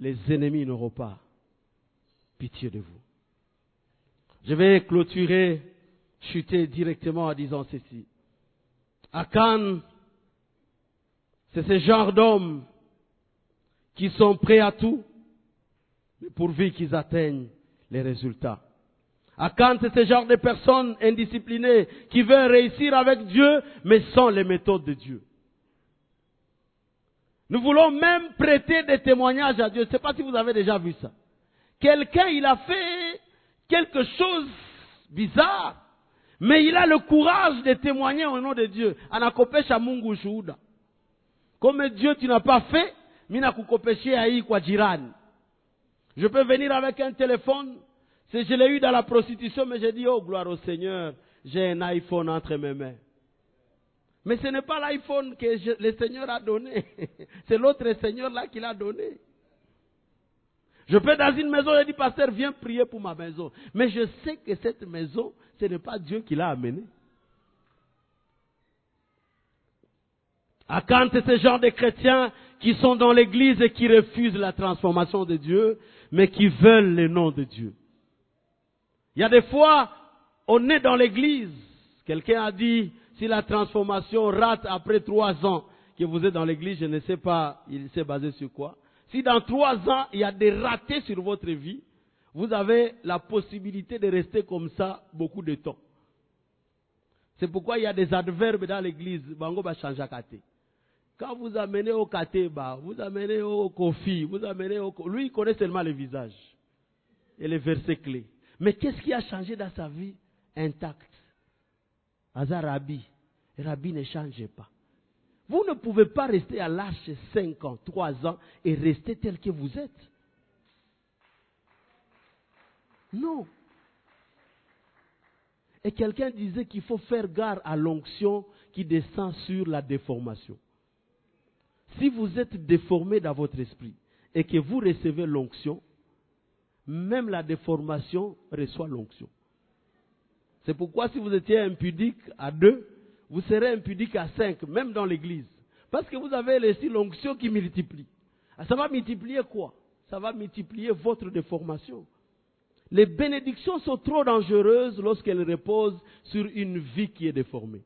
les ennemis n'auront pas pitié de vous. Je vais clôturer, chuter directement en disant ceci. Acan, c'est ce genre d'hommes qui sont prêts à tout, mais pourvu qu'ils atteignent les résultats. Acan, c'est ce genre de personnes indisciplinées qui veulent réussir avec Dieu, mais sans les méthodes de Dieu. Nous voulons même prêter des témoignages à Dieu. Je ne sais pas si vous avez déjà vu ça. Quelqu'un, il a fait quelque chose bizarre, mais il a le courage de témoigner au nom de Dieu. Anakopesha Mungu shuhuda. Comme Dieu, tu n'as pas fait, mina kukopeshea hii kwa jirani. Je peux venir avec un téléphone. C'est, je l'ai eu dans la prostitution, mais j'ai dit, oh, gloire au Seigneur, j'ai un iPhone entre mes mains. Mais ce n'est pas l'iPhone que je, le Seigneur a donné. C'est l'autre Seigneur là qui l'a donné. Je peux dans une maison, je dis, pasteur, viens prier pour ma maison. Mais je sais que cette maison, ce n'est pas Dieu qui l'a amenée. Acan, c'est ce genre de chrétiens qui sont dans l'église et qui refusent la transformation de Dieu, mais qui veulent le nom de Dieu. Il y a des fois, on est dans l'église. Quelqu'un a dit, si la transformation rate après trois ans que vous êtes dans l'église, je ne sais pas, il s'est basé sur quoi? Si dans trois ans, il y a des ratés sur votre vie, vous avez la possibilité de rester comme ça beaucoup de temps. C'est pourquoi il y a des adverbes dans l'église. Quand vous amenez au kateba, vous amenez au kofi, vous amenez au... Lui, il connaît seulement le visage. et les versets clés. Mais qu'est-ce qui a changé dans sa vie? Intact. Azar Rabbi. Rabbi ne change pas. Vous ne pouvez pas rester à l'arche cinq ans, trois ans et rester tel que vous êtes. Non. Et quelqu'un disait qu'il faut faire garde à l'onction qui descend sur la déformation. Si vous êtes déformé dans votre esprit et que vous recevez l'onction, même la déformation reçoit l'onction. C'est pourquoi si vous étiez impudique à deux, vous serez impudique à cinq, même dans l'église. Parce que vous avez laissé l'onction qui multiplie. Ah, ça va multiplier quoi? Ça va multiplier votre déformation. Les bénédictions sont trop dangereuses lorsqu'elles reposent sur une vie qui est déformée.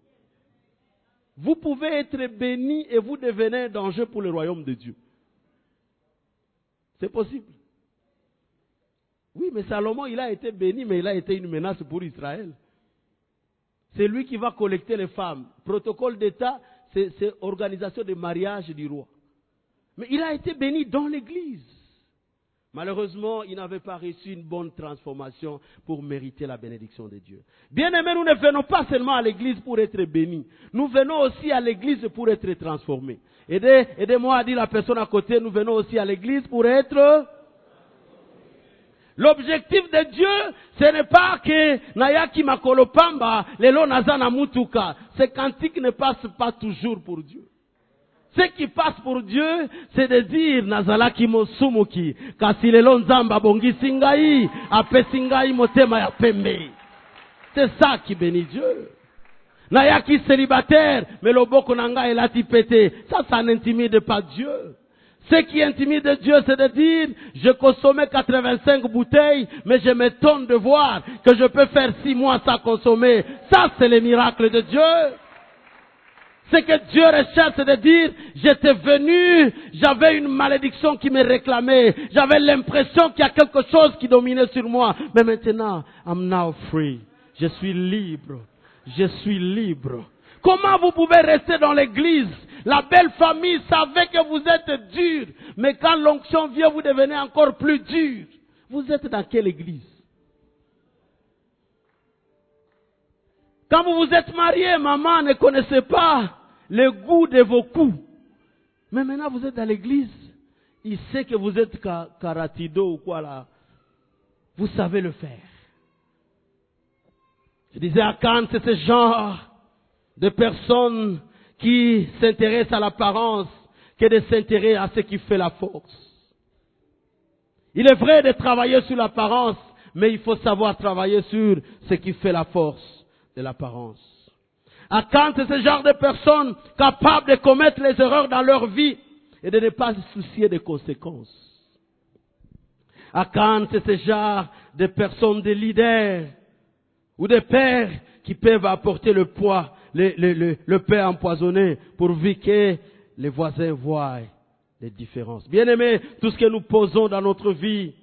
Vous pouvez être béni et vous devenez un danger pour le royaume de Dieu. C'est possible. Oui, mais Salomon, il a été béni, mais il a été une menace pour Israël. C'est lui qui va collecter les femmes. Protocole d'État, c'est, c'est organisation des mariages du roi. Mais il a été béni dans l'Église. Malheureusement, il n'avait pas reçu une bonne transformation pour mériter la bénédiction de Dieu. Bien-aimés, nous ne venons pas seulement à l'Église pour être bénis. Nous venons aussi à l'Église pour être transformés. Aidez, aidez-moi à dire la personne à côté, nous venons aussi à l'Église pour être... L'objectif de Dieu, ce n'est pas que Nayaki Makolopamba, Lelo Nazana Mutuka. Ces cantiques ne passent pas toujours pour Dieu. Ce qui passe pour Dieu, c'est de dire Nazalaki Mosumuki, Kasilelo Nzamba Bongi Singai, Ape Singai Motema Yapembe. C'est ça qui bénit Dieu. Nayaki célibataire, mais le Bokonanga est latipété. Ça, ça n'intimide pas Dieu. Ce qui intimide Dieu, c'est de dire, je consommais quatre-vingt-cinq bouteilles, mais je m'étonne de voir que je peux faire six mois sans consommer. Ça, c'est le miracle de Dieu. Ce que Dieu recherche, c'est de dire, j'étais venu, j'avais une malédiction qui me réclamait, j'avais l'impression qu'il y a quelque chose qui dominait sur moi. Mais maintenant, I'm now free. Je suis libre. Je suis libre. Comment vous pouvez rester dans l'église? La belle famille savait que vous êtes dur, mais quand l'onction vient, vous devenez encore plus dur. Vous êtes dans quelle église? Quand vous vous êtes marié, maman ne connaissait pas le goût de vos coups. Mais maintenant, vous êtes dans l'église. Il sait que vous êtes karatido ou quoi là. Vous savez le faire. Je disais à Acan, c'est ce genre de personnes qui s'intéresse à l'apparence que de s'intéresser à ce qui fait la force. Il est vrai de travailler sur l'apparence, mais il faut savoir travailler sur ce qui fait la force de l'apparence. Acan, c'est ce genre de personnes capables de commettre les erreurs dans leur vie et de ne pas se soucier des conséquences. Acan, c'est ce genre de personnes, des leaders ou des pères qui peuvent apporter le poids. Le, le, le, le pain empoisonné pourvu que les voisins voient les différences. Bien aimé, tout ce que nous posons dans notre vie,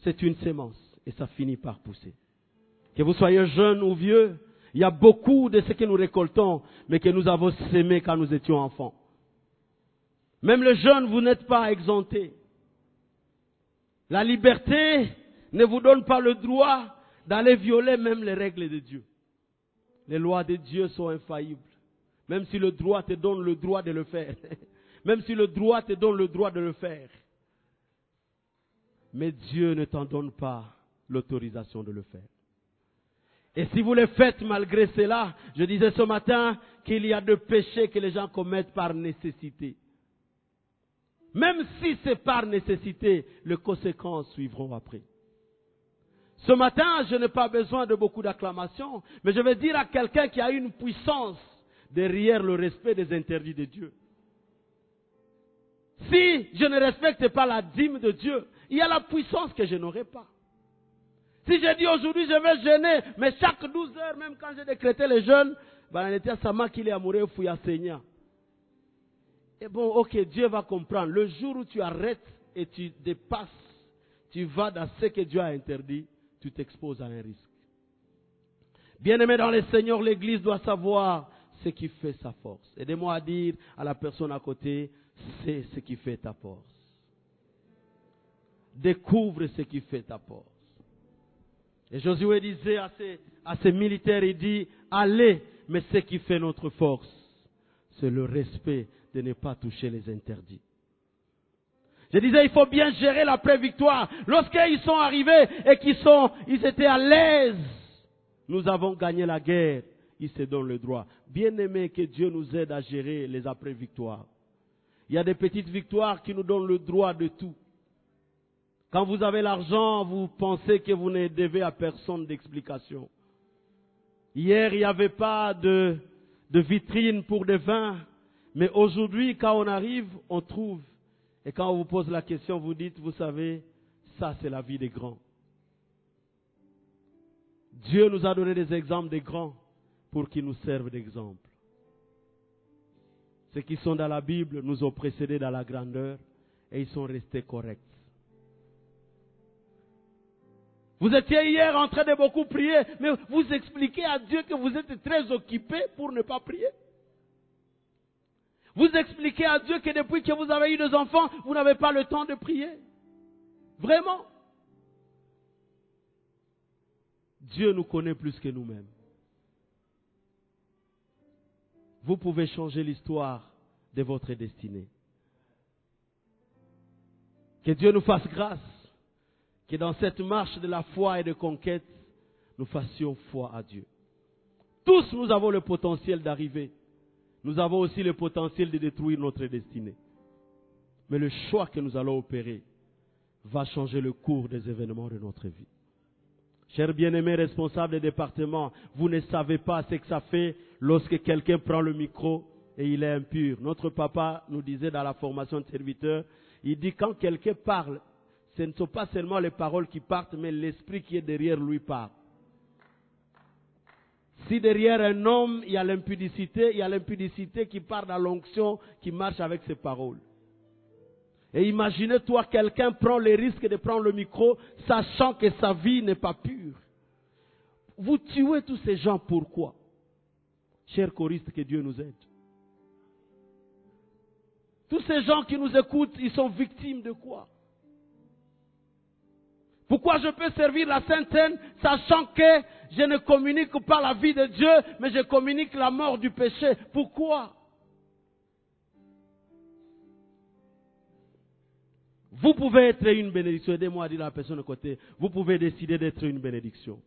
c'est une semence et ça finit par pousser. Que vous soyez jeune ou vieux, il y a beaucoup de ce que nous récoltons, mais que nous avons semé quand nous étions enfants. Même les jeunes, vous n'êtes pas exemptés. La liberté ne vous donne pas le droit d'aller violer même les règles de Dieu. Les lois de Dieu sont infaillibles. Même si le droit te donne le droit de le faire. Même si le droit te donne le droit de le faire. Mais Dieu ne t'en donne pas l'autorisation de le faire. Et si vous le faites malgré cela, je disais ce matin qu'il y a des péchés que les gens commettent par nécessité. Même si c'est par nécessité, les conséquences suivront après. Ce matin, je n'ai pas besoin de beaucoup d'acclamations, mais je vais dire à quelqu'un qui a une puissance derrière le respect des interdits de Dieu. Si je ne respecte pas la dîme de Dieu, il y a la puissance que je n'aurai pas. Si je dis aujourd'hui je vais jeûner, mais chaque douze heures, même quand j'ai décrété le jeûne, ben il était sama qu'il est amoureux, il a saigné. Et bon, ok, Dieu va comprendre. Le jour où tu arrêtes et tu dépasses, tu vas dans ce que Dieu a interdit. Tu t'exposes à un risque. Bien-aimé dans le Seigneur, l'Église doit savoir ce qui fait sa force. Aidez-moi à dire à la personne à côté, c'est ce qui fait ta force. Découvre ce qui fait ta force. Et Josué disait à ses, à ses militaires, il dit, allez, mais ce qui fait notre force, c'est le respect de ne pas toucher les interdits. Je disais, il faut bien gérer l'après-victoire. Lorsqu'ils sont arrivés et qu'ils sont, ils étaient à l'aise. Nous avons gagné la guerre. Ils se donnent le droit. Bien-aimés, que Dieu nous aide à gérer les après-victoires. Il y a des petites victoires qui nous donnent le droit de tout. Quand vous avez l'argent, vous pensez que vous ne devez à personne d'explication. Hier, il n'y avait pas de, de vitrine pour des vins. Mais aujourd'hui, quand on arrive, on trouve. Et quand on vous pose la question, vous dites, vous savez, ça c'est la vie des grands. Dieu nous a donné des exemples des grands pour qu'ils nous servent d'exemple. Ceux qui sont dans la Bible nous ont précédés dans la grandeur et ils sont restés corrects. Vous étiez hier en train de beaucoup prier, mais vous expliquez à Dieu que vous êtes très occupé pour ne pas prier. Vous expliquez à Dieu que depuis que vous avez eu des enfants, vous n'avez pas le temps de prier. Vraiment. Dieu nous connaît plus que nous-mêmes. Vous pouvez changer l'histoire de votre destinée. Que Dieu nous fasse grâce. Que dans cette marche de la foi et de conquête, nous fassions foi à Dieu. Tous nous avons le potentiel d'arriver. Nous avons aussi le potentiel de détruire notre destinée. Mais le choix que nous allons opérer va changer le cours des événements de notre vie. Chers bien-aimés responsables des départements, vous ne savez pas ce que ça fait lorsque quelqu'un prend le micro et il est impur. Notre papa nous disait dans la formation de serviteurs, il dit quand quelqu'un parle, ce ne sont pas seulement les paroles qui partent, mais l'esprit qui est derrière lui part. Si derrière un homme, il y a l'impudicité, il y a l'impudicité qui part dans l'onction, qui marche avec ses paroles. Et imaginez-toi, quelqu'un prend le risque de prendre le micro, sachant que sa vie n'est pas pure. Vous tuez tous ces gens, pourquoi? Chers choristes, que Dieu nous aide. Tous ces gens qui nous écoutent, ils sont victimes de quoi? Pourquoi je peux servir la Sainte-Seine, sachant que je ne communique pas la vie de Dieu, mais je communique la mort du péché? Pourquoi? Vous pouvez être une bénédiction. Aidez-moi à dire à la personne de côté, vous pouvez décider d'être une bénédiction.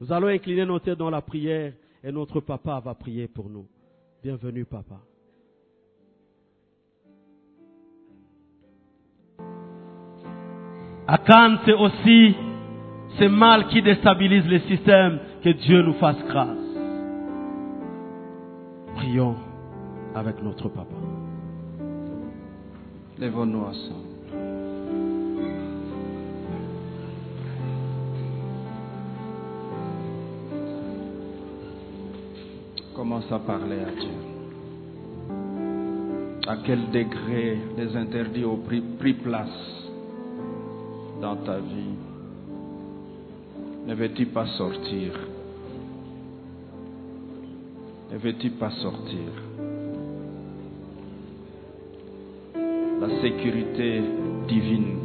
Nous allons incliner nos têtes dans la prière et notre papa va prier pour nous. Bienvenue, papa. Acan, c'est aussi ce mal qui déstabilise le système. Que Dieu nous fasse grâce. Prions avec notre papa. Lèvons-nous ensemble. Commence à parler à Dieu. À quel degré les interdits ont pris, pris place dans ta vie? Ne veux-tu pas sortir? Ne veux-tu pas sortir? La sécurité divine.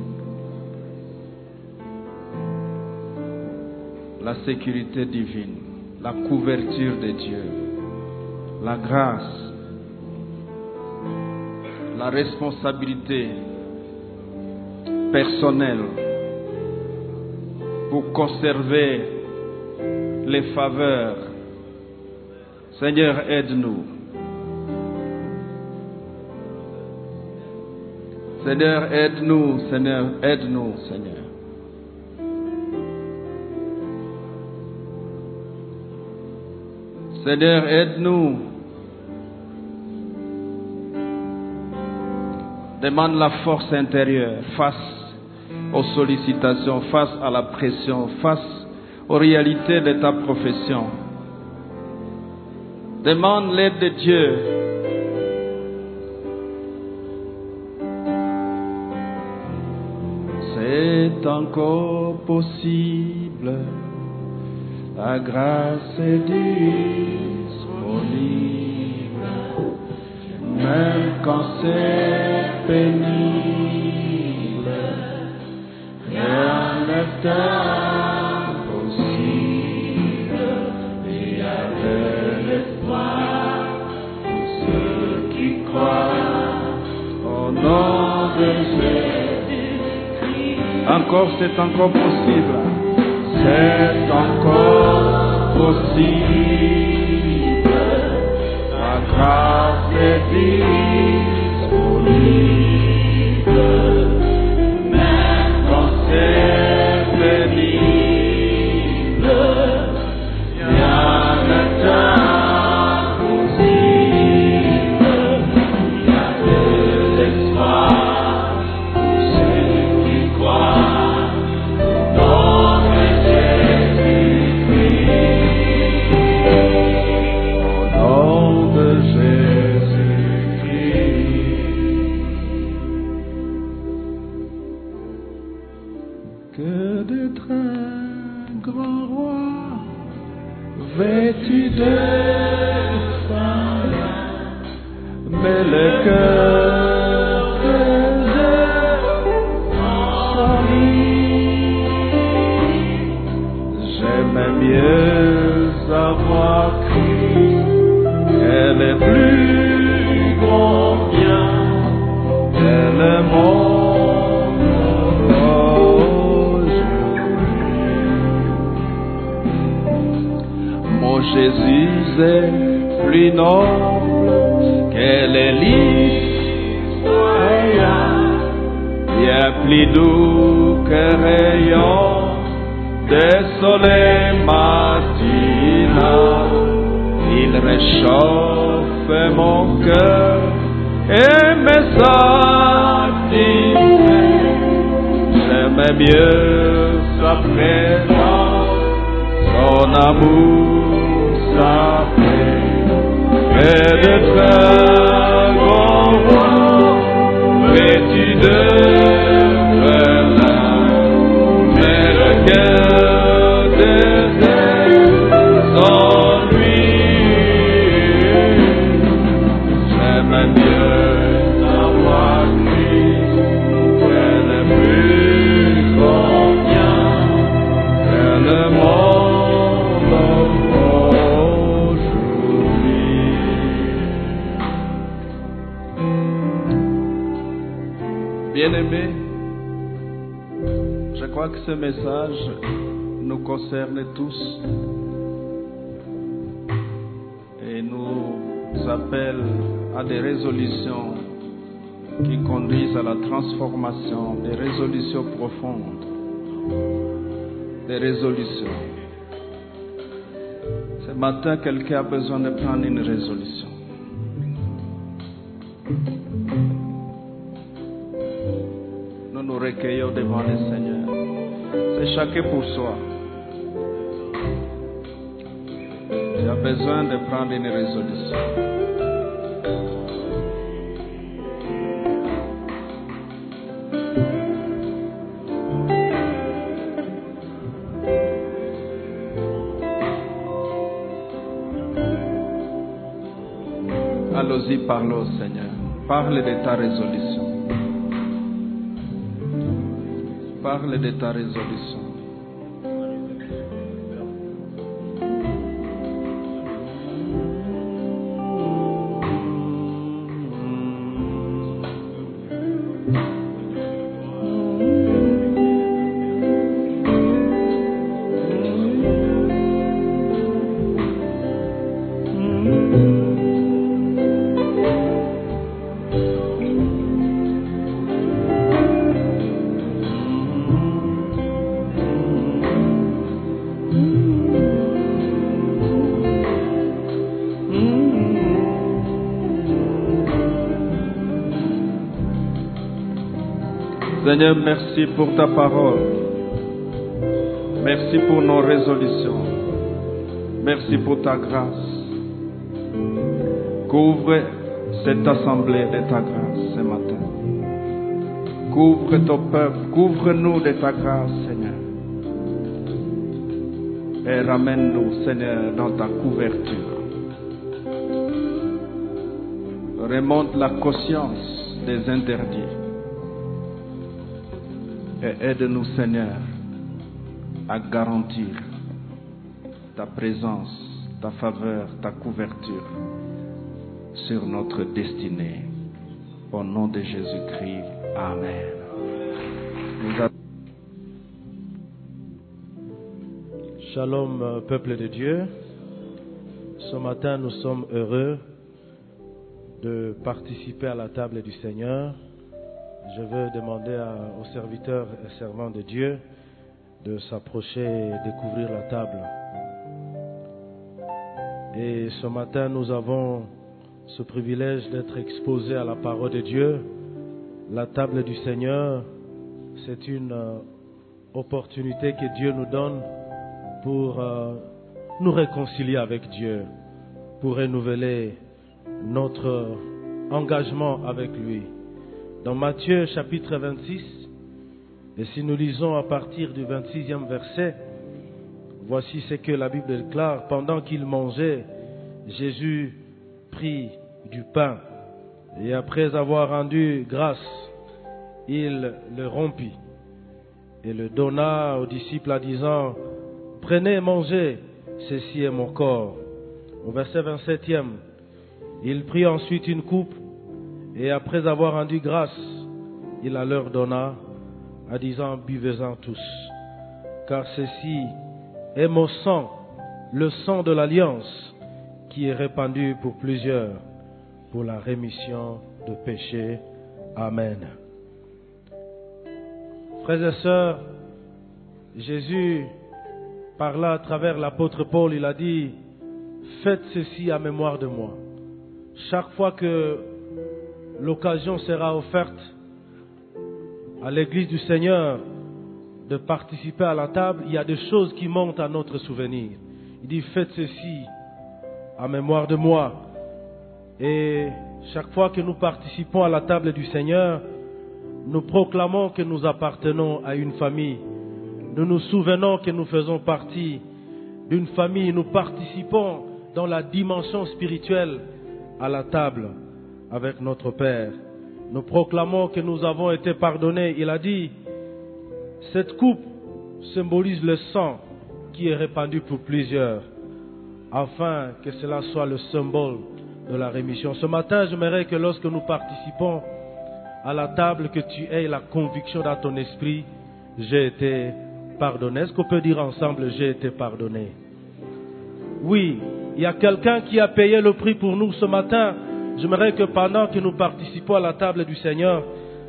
La sécurité divine. La couverture de Dieu. La grâce. La responsabilité personnelle. Pour conserver les faveurs. Seigneur, aide-nous. Seigneur, aide-nous, Seigneur, aide-nous, Seigneur. Seigneur, aide-nous. Demande la force intérieure face aux sollicitations, face à la pression, face aux réalités de ta profession. Demande l'aide de Dieu. C'est encore possible, la grâce est disponible, même quand c'est pénible. Yeah, let's go. Encore, c'est encore possible. C'est encore possible. La grâce est disponible. Même quand c'est pénible, il y a le temps possible. Il y a de l'espoir pour ceux qui croient. Vêtu de sang, mais le cœur de Dieu en vie. J'aime mieux avoir cru, elle est plus grand bien que le monde. Jésus est plus noble qu'elle est l'histoire, bien plus doux que rayon de soleil matinal. Il réchauffe mon cœur et me satisfait. J'aime mieux sa présence, son amour. Et de très grands rois vêtus de velin, mais le cœur des ailes s'ennuie. J'aime mieux avoir lui, elle est plus convient que le monde. Bien-aimés, je crois que ce message nous concerne tous et nous appelle à des résolutions qui conduisent à la transformation, des résolutions profondes, des résolutions. Ce matin, quelqu'un a besoin de prendre une résolution. Recueillons devant le Seigneur. C'est chacun pour soi. Tu as besoin de prendre une résolution. Allons-y, parle au Seigneur. Parle de ta résolution. Parle de ta résolution. Seigneur, merci pour ta parole. Merci pour nos résolutions. Merci pour ta grâce. Couvre cette assemblée de ta grâce ce matin. Couvre ton peuple. Couvre-nous de ta grâce, Seigneur. Et ramène-nous, Seigneur, dans ta couverture. Remonte la conscience des interdits. Et aide-nous, Seigneur, à garantir ta présence, ta faveur, ta couverture sur notre destinée. Au nom de Jésus-Christ. Amen. Shalom, peuple de Dieu. Ce matin, nous sommes heureux de participer à la table du Seigneur. Je veux demander à, aux serviteurs et servants de Dieu de s'approcher et découvrir la table. Et ce matin, nous avons ce privilège d'être exposés à la parole de Dieu. La table du Seigneur, c'est une euh, opportunité que Dieu nous donne pour euh, nous réconcilier avec Dieu, pour renouveler notre engagement avec lui. Dans Matthieu chapitre vingt-six, et si nous lisons à partir du vingt-sixième verset, voici ce que la Bible déclare. Pendant qu'il mangeait, Jésus prit du pain et après avoir rendu grâce, il le rompit et le donna aux disciples en disant: « Prenez et mangez, ceci est mon corps. » Au verset vingt-septième, il prit ensuite une coupe et après avoir rendu grâce, il la leur donna en disant: « Buvez-en tous, car ceci est mon sang, le sang de l'Alliance, qui est répandu pour plusieurs, pour la rémission de péchés. » Amen. Frères et sœurs, Jésus parla à travers l'apôtre Paul, il a dit: « Faites ceci à mémoire de moi. » Chaque fois que l'occasion sera offerte à l'Église du Seigneur de participer à la table, il y a des choses qui montent à notre souvenir. Il dit: « Faites ceci à mémoire de moi. » Et chaque fois que nous participons à la table du Seigneur, nous proclamons que nous appartenons à une famille. Nous nous souvenons que nous faisons partie d'une famille. Nous participons dans la dimension spirituelle à la table avec notre Père. Nous proclamons que nous avons été pardonnés. Il a dit: « Cette coupe symbolise le sang qui est répandu pour plusieurs, afin que cela soit le symbole de la rémission. » Ce matin, j'aimerais que lorsque nous participons à la table, que tu aies la conviction dans ton esprit: j'ai été pardonné. Est-ce qu'on peut dire ensemble: j'ai été pardonné? Oui, il y a quelqu'un qui a payé le prix pour nous ce matin. J'aimerais que pendant que nous participons à la table du Seigneur,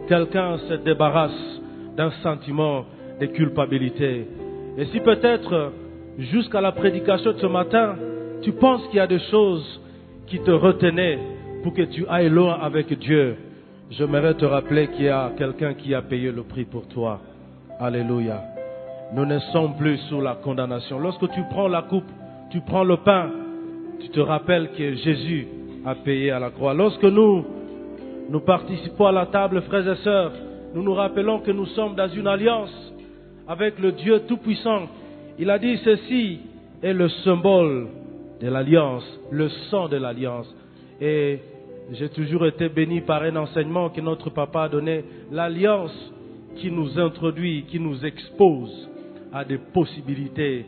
quelqu'un se débarrasse d'un sentiment de culpabilité. Et si peut-être, jusqu'à la prédication de ce matin, tu penses qu'il y a des choses qui te retenaient pour que tu ailles loin avec Dieu, j'aimerais te rappeler qu'il y a quelqu'un qui a payé le prix pour toi. Alléluia. Nous ne sommes plus sous la condamnation. Lorsque tu prends la coupe, tu prends le pain, tu te rappelles que Jésus a payé à la croix. Lorsque nous, nous participons à la table, frères et sœurs, nous nous rappelons que nous sommes dans une alliance avec le Dieu Tout-Puissant. Il a dit: « Ceci est le symbole de l'alliance, le sang de l'alliance. » Et j'ai toujours été béni par un enseignement que notre papa a donné: l'alliance qui nous introduit, qui nous expose à des possibilités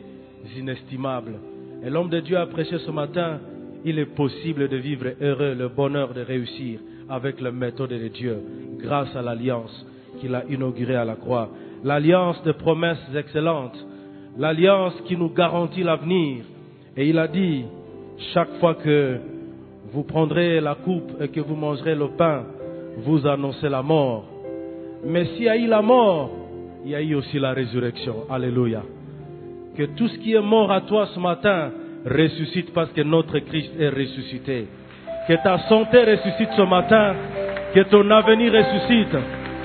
inestimables. Et l'homme de Dieu a prêché ce matin: il est possible de vivre heureux, le bonheur de réussir avec la méthode de Dieu, grâce à l'alliance qu'il a inaugurée à la croix. L'alliance de promesses excellentes, l'alliance qui nous garantit l'avenir. Et il a dit: chaque fois que vous prendrez la coupe et que vous mangerez le pain, vous annoncez la mort. Mais s'il y a eu la mort, il y a eu aussi la résurrection. Alléluia. Que tout ce qui est mort à toi ce matin ressuscite, parce que notre Christ est ressuscité. Que ta santé ressuscite ce matin, que ton avenir ressuscite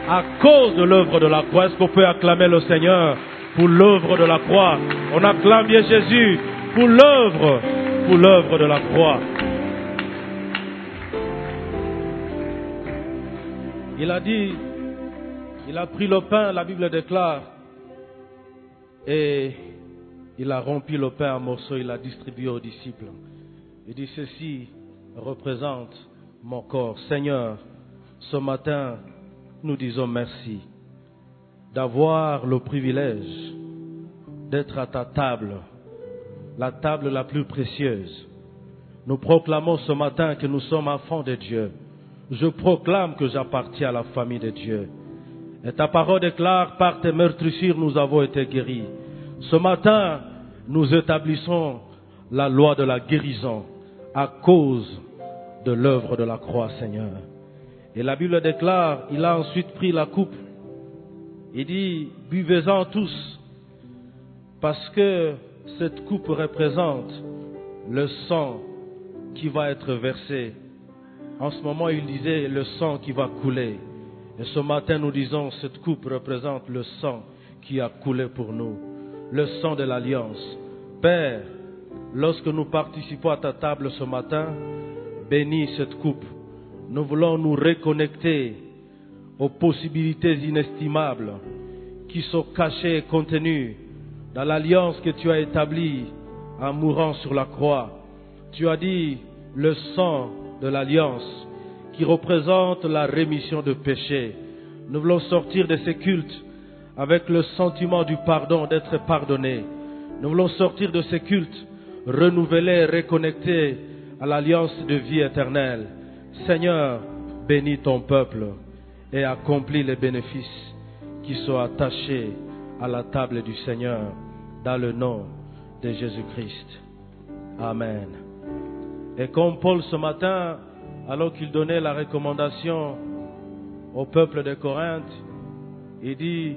à cause de l'œuvre de la croix. Est-ce qu'on peut acclamer le Seigneur pour l'œuvre de la croix? On acclame bien Jésus pour l'œuvre, pour l'œuvre de la croix. Il a dit, il a pris le pain, la Bible déclare, et il a rompu le pain en morceaux, il l'a distribué aux disciples. Il dit: « Ceci représente mon corps. » Seigneur, ce matin, nous disons merci d'avoir le privilège d'être à ta table, la table la plus précieuse. Nous proclamons ce matin que nous sommes enfants de Dieu. je proclame que j'appartiens à la famille de Dieu. Et ta parole déclare, par tes meurtrissures, nous avons été guéris. Ce matin, nous établissons la loi de la guérison à cause de l'œuvre de la croix, Seigneur. Et la Bible déclare, il a ensuite pris la coupe. Il dit, buvez-en tous, parce que cette coupe représente le sang qui va être versé. En ce moment, il disait, le sang qui va couler. Et ce matin, nous disons, cette coupe représente le sang qui a coulé pour nous, le sang de l'Alliance. Père, lorsque nous participons à ta table ce matin, bénis cette coupe. Nous voulons nous reconnecter aux possibilités inestimables qui sont cachées et contenues dans l'alliance que tu as établie en mourant sur la croix. Tu as dit le sang de l'alliance qui représente la rémission de péché. Nous voulons sortir de ces cultes avec le sentiment du pardon, d'être pardonné. Nous voulons sortir de ces cultes renouvelés et reconnectés à l'alliance de vie éternelle. Seigneur, bénis ton peuple et accomplis les bénéfices qui sont attachés à la table du Seigneur, dans le nom de Jésus-Christ. Amen. Et comme Paul ce matin, alors qu'il donnait la recommandation au peuple de Corinthe, il dit,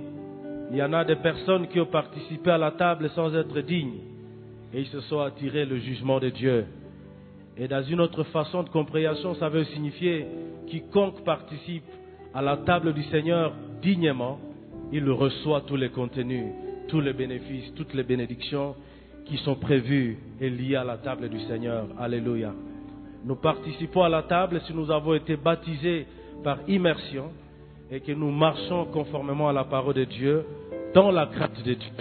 il y en a des personnes qui ont participé à la table sans être dignes, et ils se sont attirés le jugement de Dieu. Et dans une autre façon de compréhension, ça veut signifier quiconque participe à la table du Seigneur dignement, il reçoit tous les contenus, tous les bénéfices, toutes les bénédictions qui sont prévues et liées à la table du Seigneur. Alléluia. Nous participons à la table si nous avons été baptisés par immersion et que nous marchons conformément à la parole de Dieu dans la crainte de Dieu.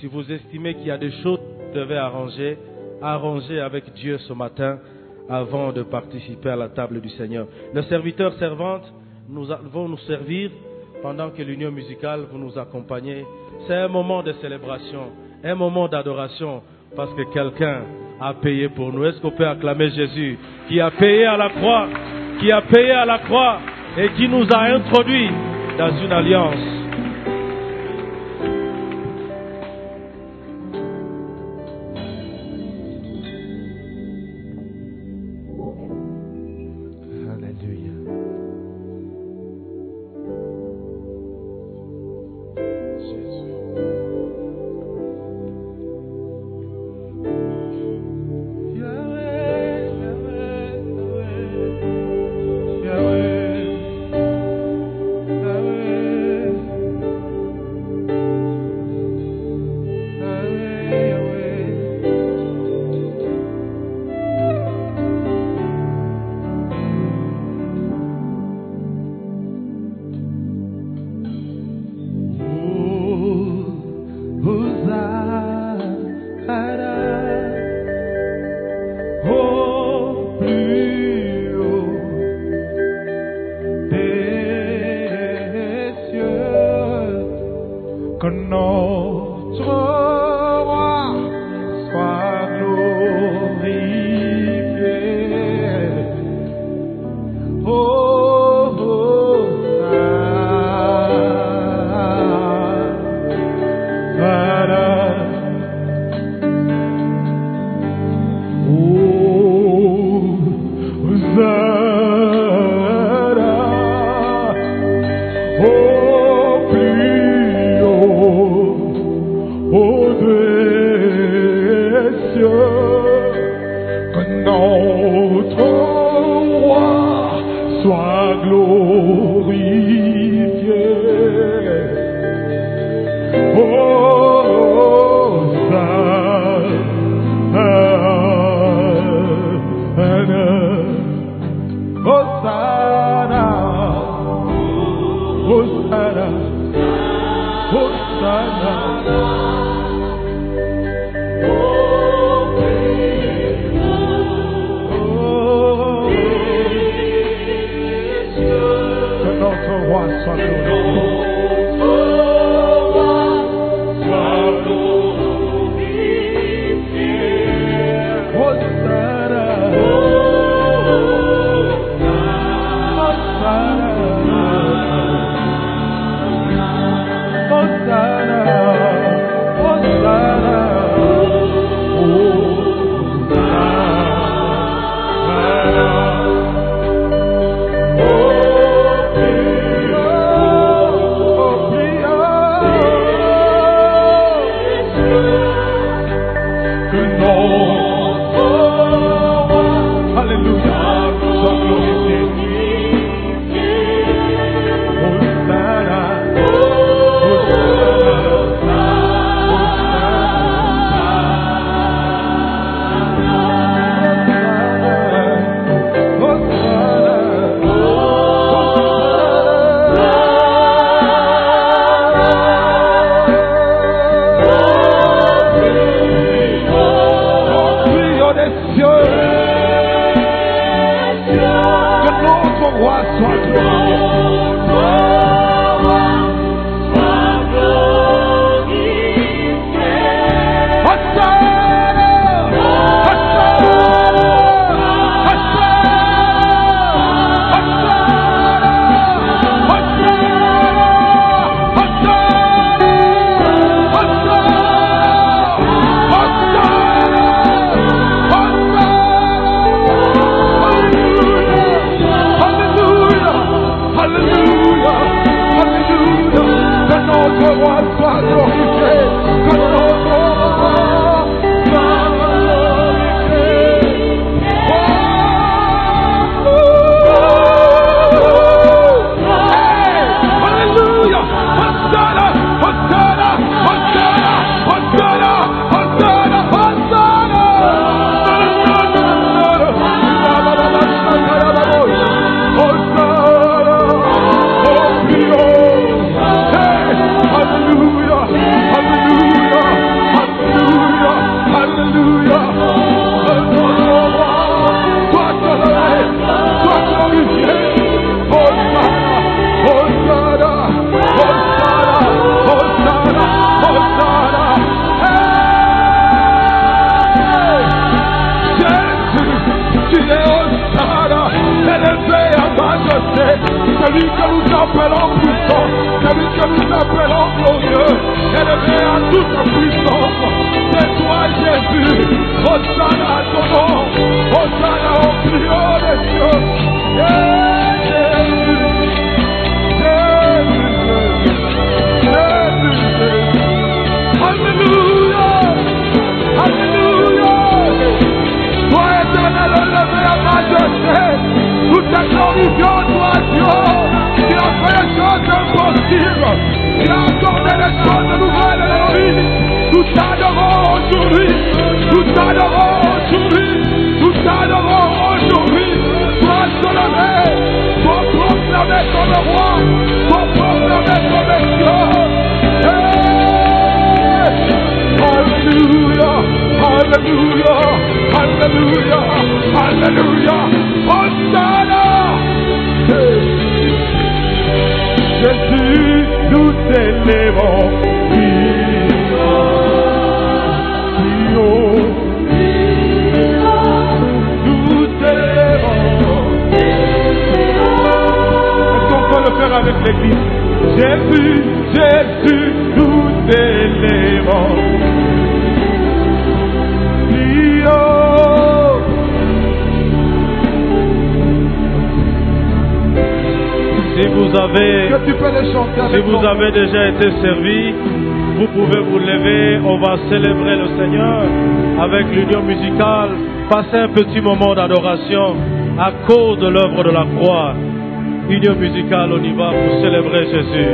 Si vous estimez qu'il y a des choses que vous devez arranger, arrangez avec Dieu ce matin avant de participer à la table du Seigneur. Le serviteur, servante, nous vont nous servir pendant que l'union musicale vous nous accompagnez. C'est un moment de célébration, un moment d'adoration, parce que quelqu'un a payé pour nous. Est-ce qu'on peut acclamer Jésus qui a payé à la croix, qui a payé à la croix et qui nous a introduits dans une alliance? Oh, gloire soit glorifiée. Déjà été servi, vous pouvez vous lever, on va célébrer le Seigneur avec l'union musicale, passer un petit moment d'adoration à cause de l'œuvre de la croix. Union musicale, on y va pour célébrer Jésus.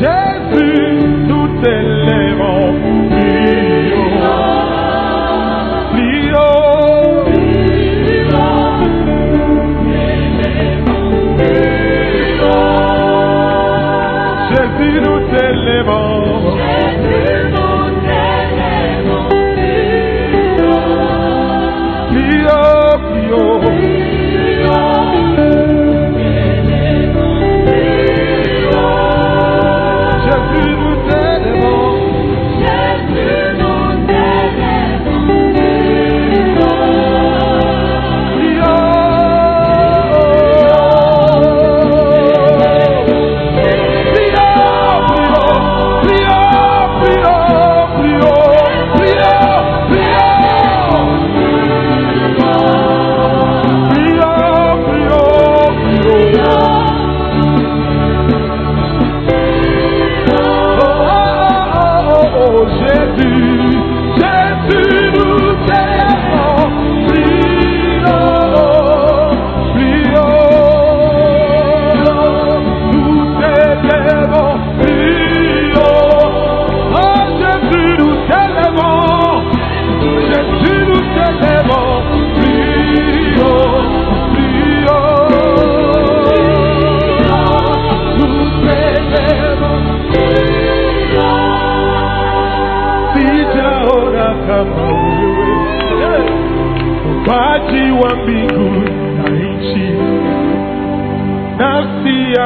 Jésus, nous t'élèverons, prions, prions. Jésus nous élève.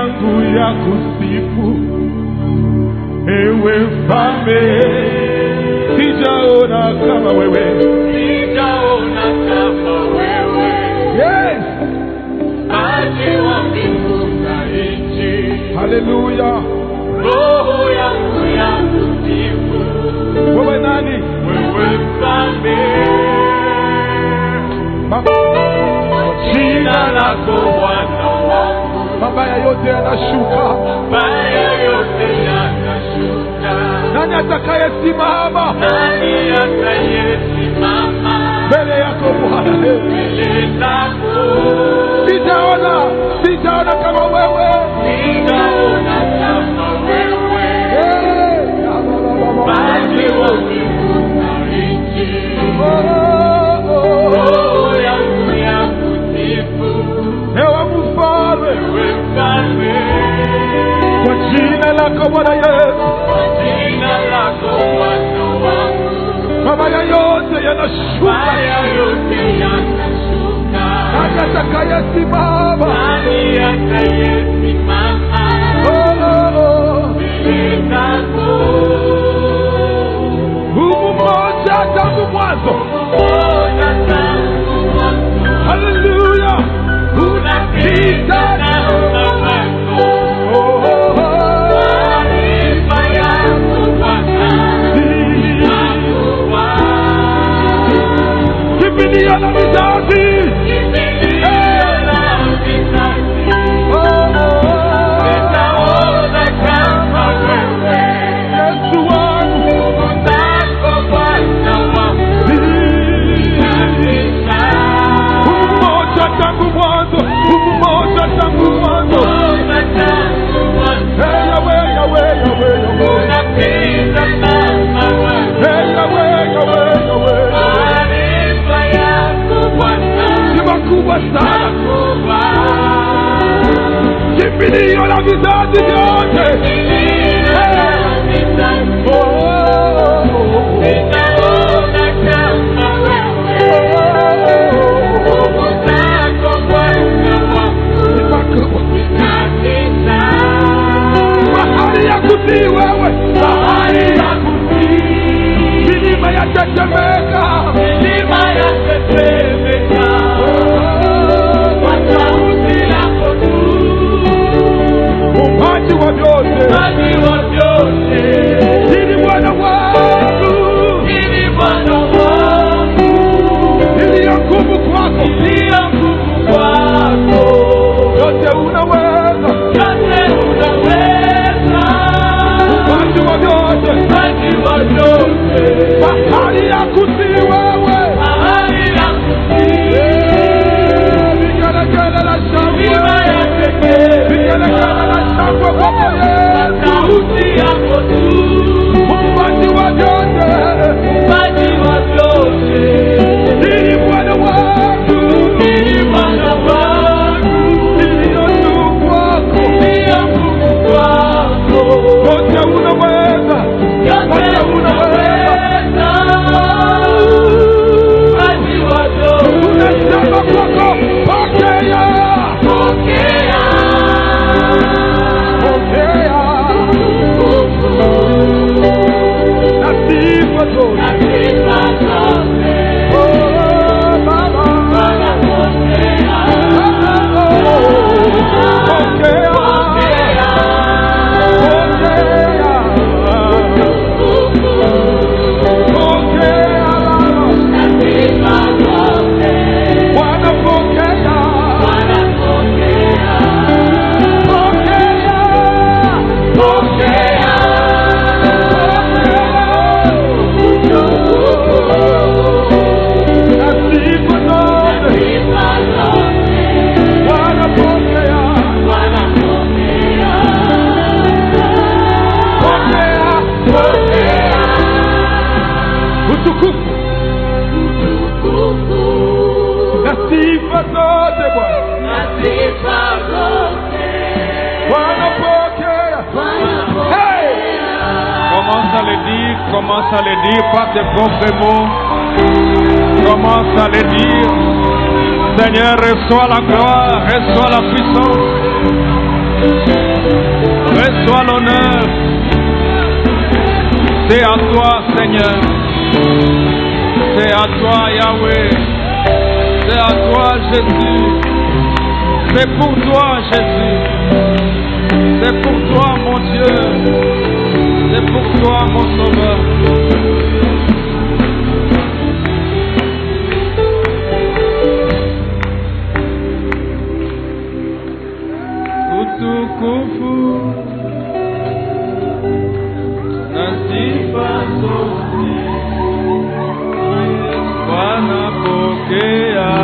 yangu ya kusifu, ewe mfalme, sijaona kama wewe, sijaona kama wewe. Yes, aje wa mbingu na nchi. Hallelujah. Roho yangu ya kusifu, wewe nani? Wewe mfalme. Jina lako Bwana wangu, mabaya yote yanashuka, mabaya yote yanashuka. Nani atakayesimama? Nani atakayesimama mbele yako Bwana? Mbele yako sijaona, sijaona kama wewe, sijaona kama wewe. Basi wote mnariki. Jina lako Bwana Yesu, jina lako Bwana wangu, mabaya yote yanashuka, mabaya yote yanashuka. Nani atakayesimama? Nani atakayesimama? Oh oh, nitako umoja tangu mwanzo, umoja tangu mwanzo. Hallelujah. Unapita la misazi, la misazi. Oh oh, nitaona kama wewe, Yesu wangu, utako Bwana wangu. Umoja tangu mwanzo, umoja tangu mwanzo, umoja tangu mwanzo. Hey Yahweh, Yahweh, Yahweh, Yahweh, unapita kama wewe. Hey Yahweh, Yahweh, Yahweh, Yahweh. Kubwa sana kubwa, kimbilio la vizazi vyote, kimbilio la vizazi vyote. Nitaona kama wewe, utako Bwana wangu, utako nitapita. Bahari ya kutii wewe, bahari ya kutii, milima yatetemeka, milima yatetemeka. Maji wa vyote, maji wa vyote, hili Bwana wangu, hili Bwana wangu, hili ya nguvu kwako, hili ya nguvu kwako. Yote unaweza, yote unaweza, maji wa vyote, maji wa vyote, bahari ya kutii wewe, bahari ya kutii. Bikana kana la shamia ya teke, bikana kana kwa sauti yako tu, muumbaji wa vyote, muumbaji wa vyote, ni Bwana wangu, ni Bwana wangu, ni Mungu wako, ni Mungu wako. Wote unaweza, wote unaweza, muumbaji wa vyote, unasema kwako, pokea, pokea. Commence à le dire par tes propres mots. Commence à le dire. Seigneur, reçois la gloire, reçois la puissance, Que soit l'honneur. C'est à toi, Seigneur. C'est à toi, Yahweh. C'est à toi, Jésus. C'est pour toi, Jésus. C'est pour toi, mon Dieu. C'est pour toi, mon Sauveur. Utu kufu, nasifa zote, wanapokea.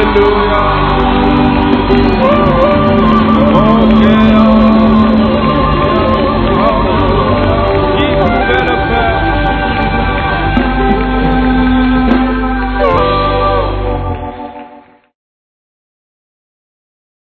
Hallelujah.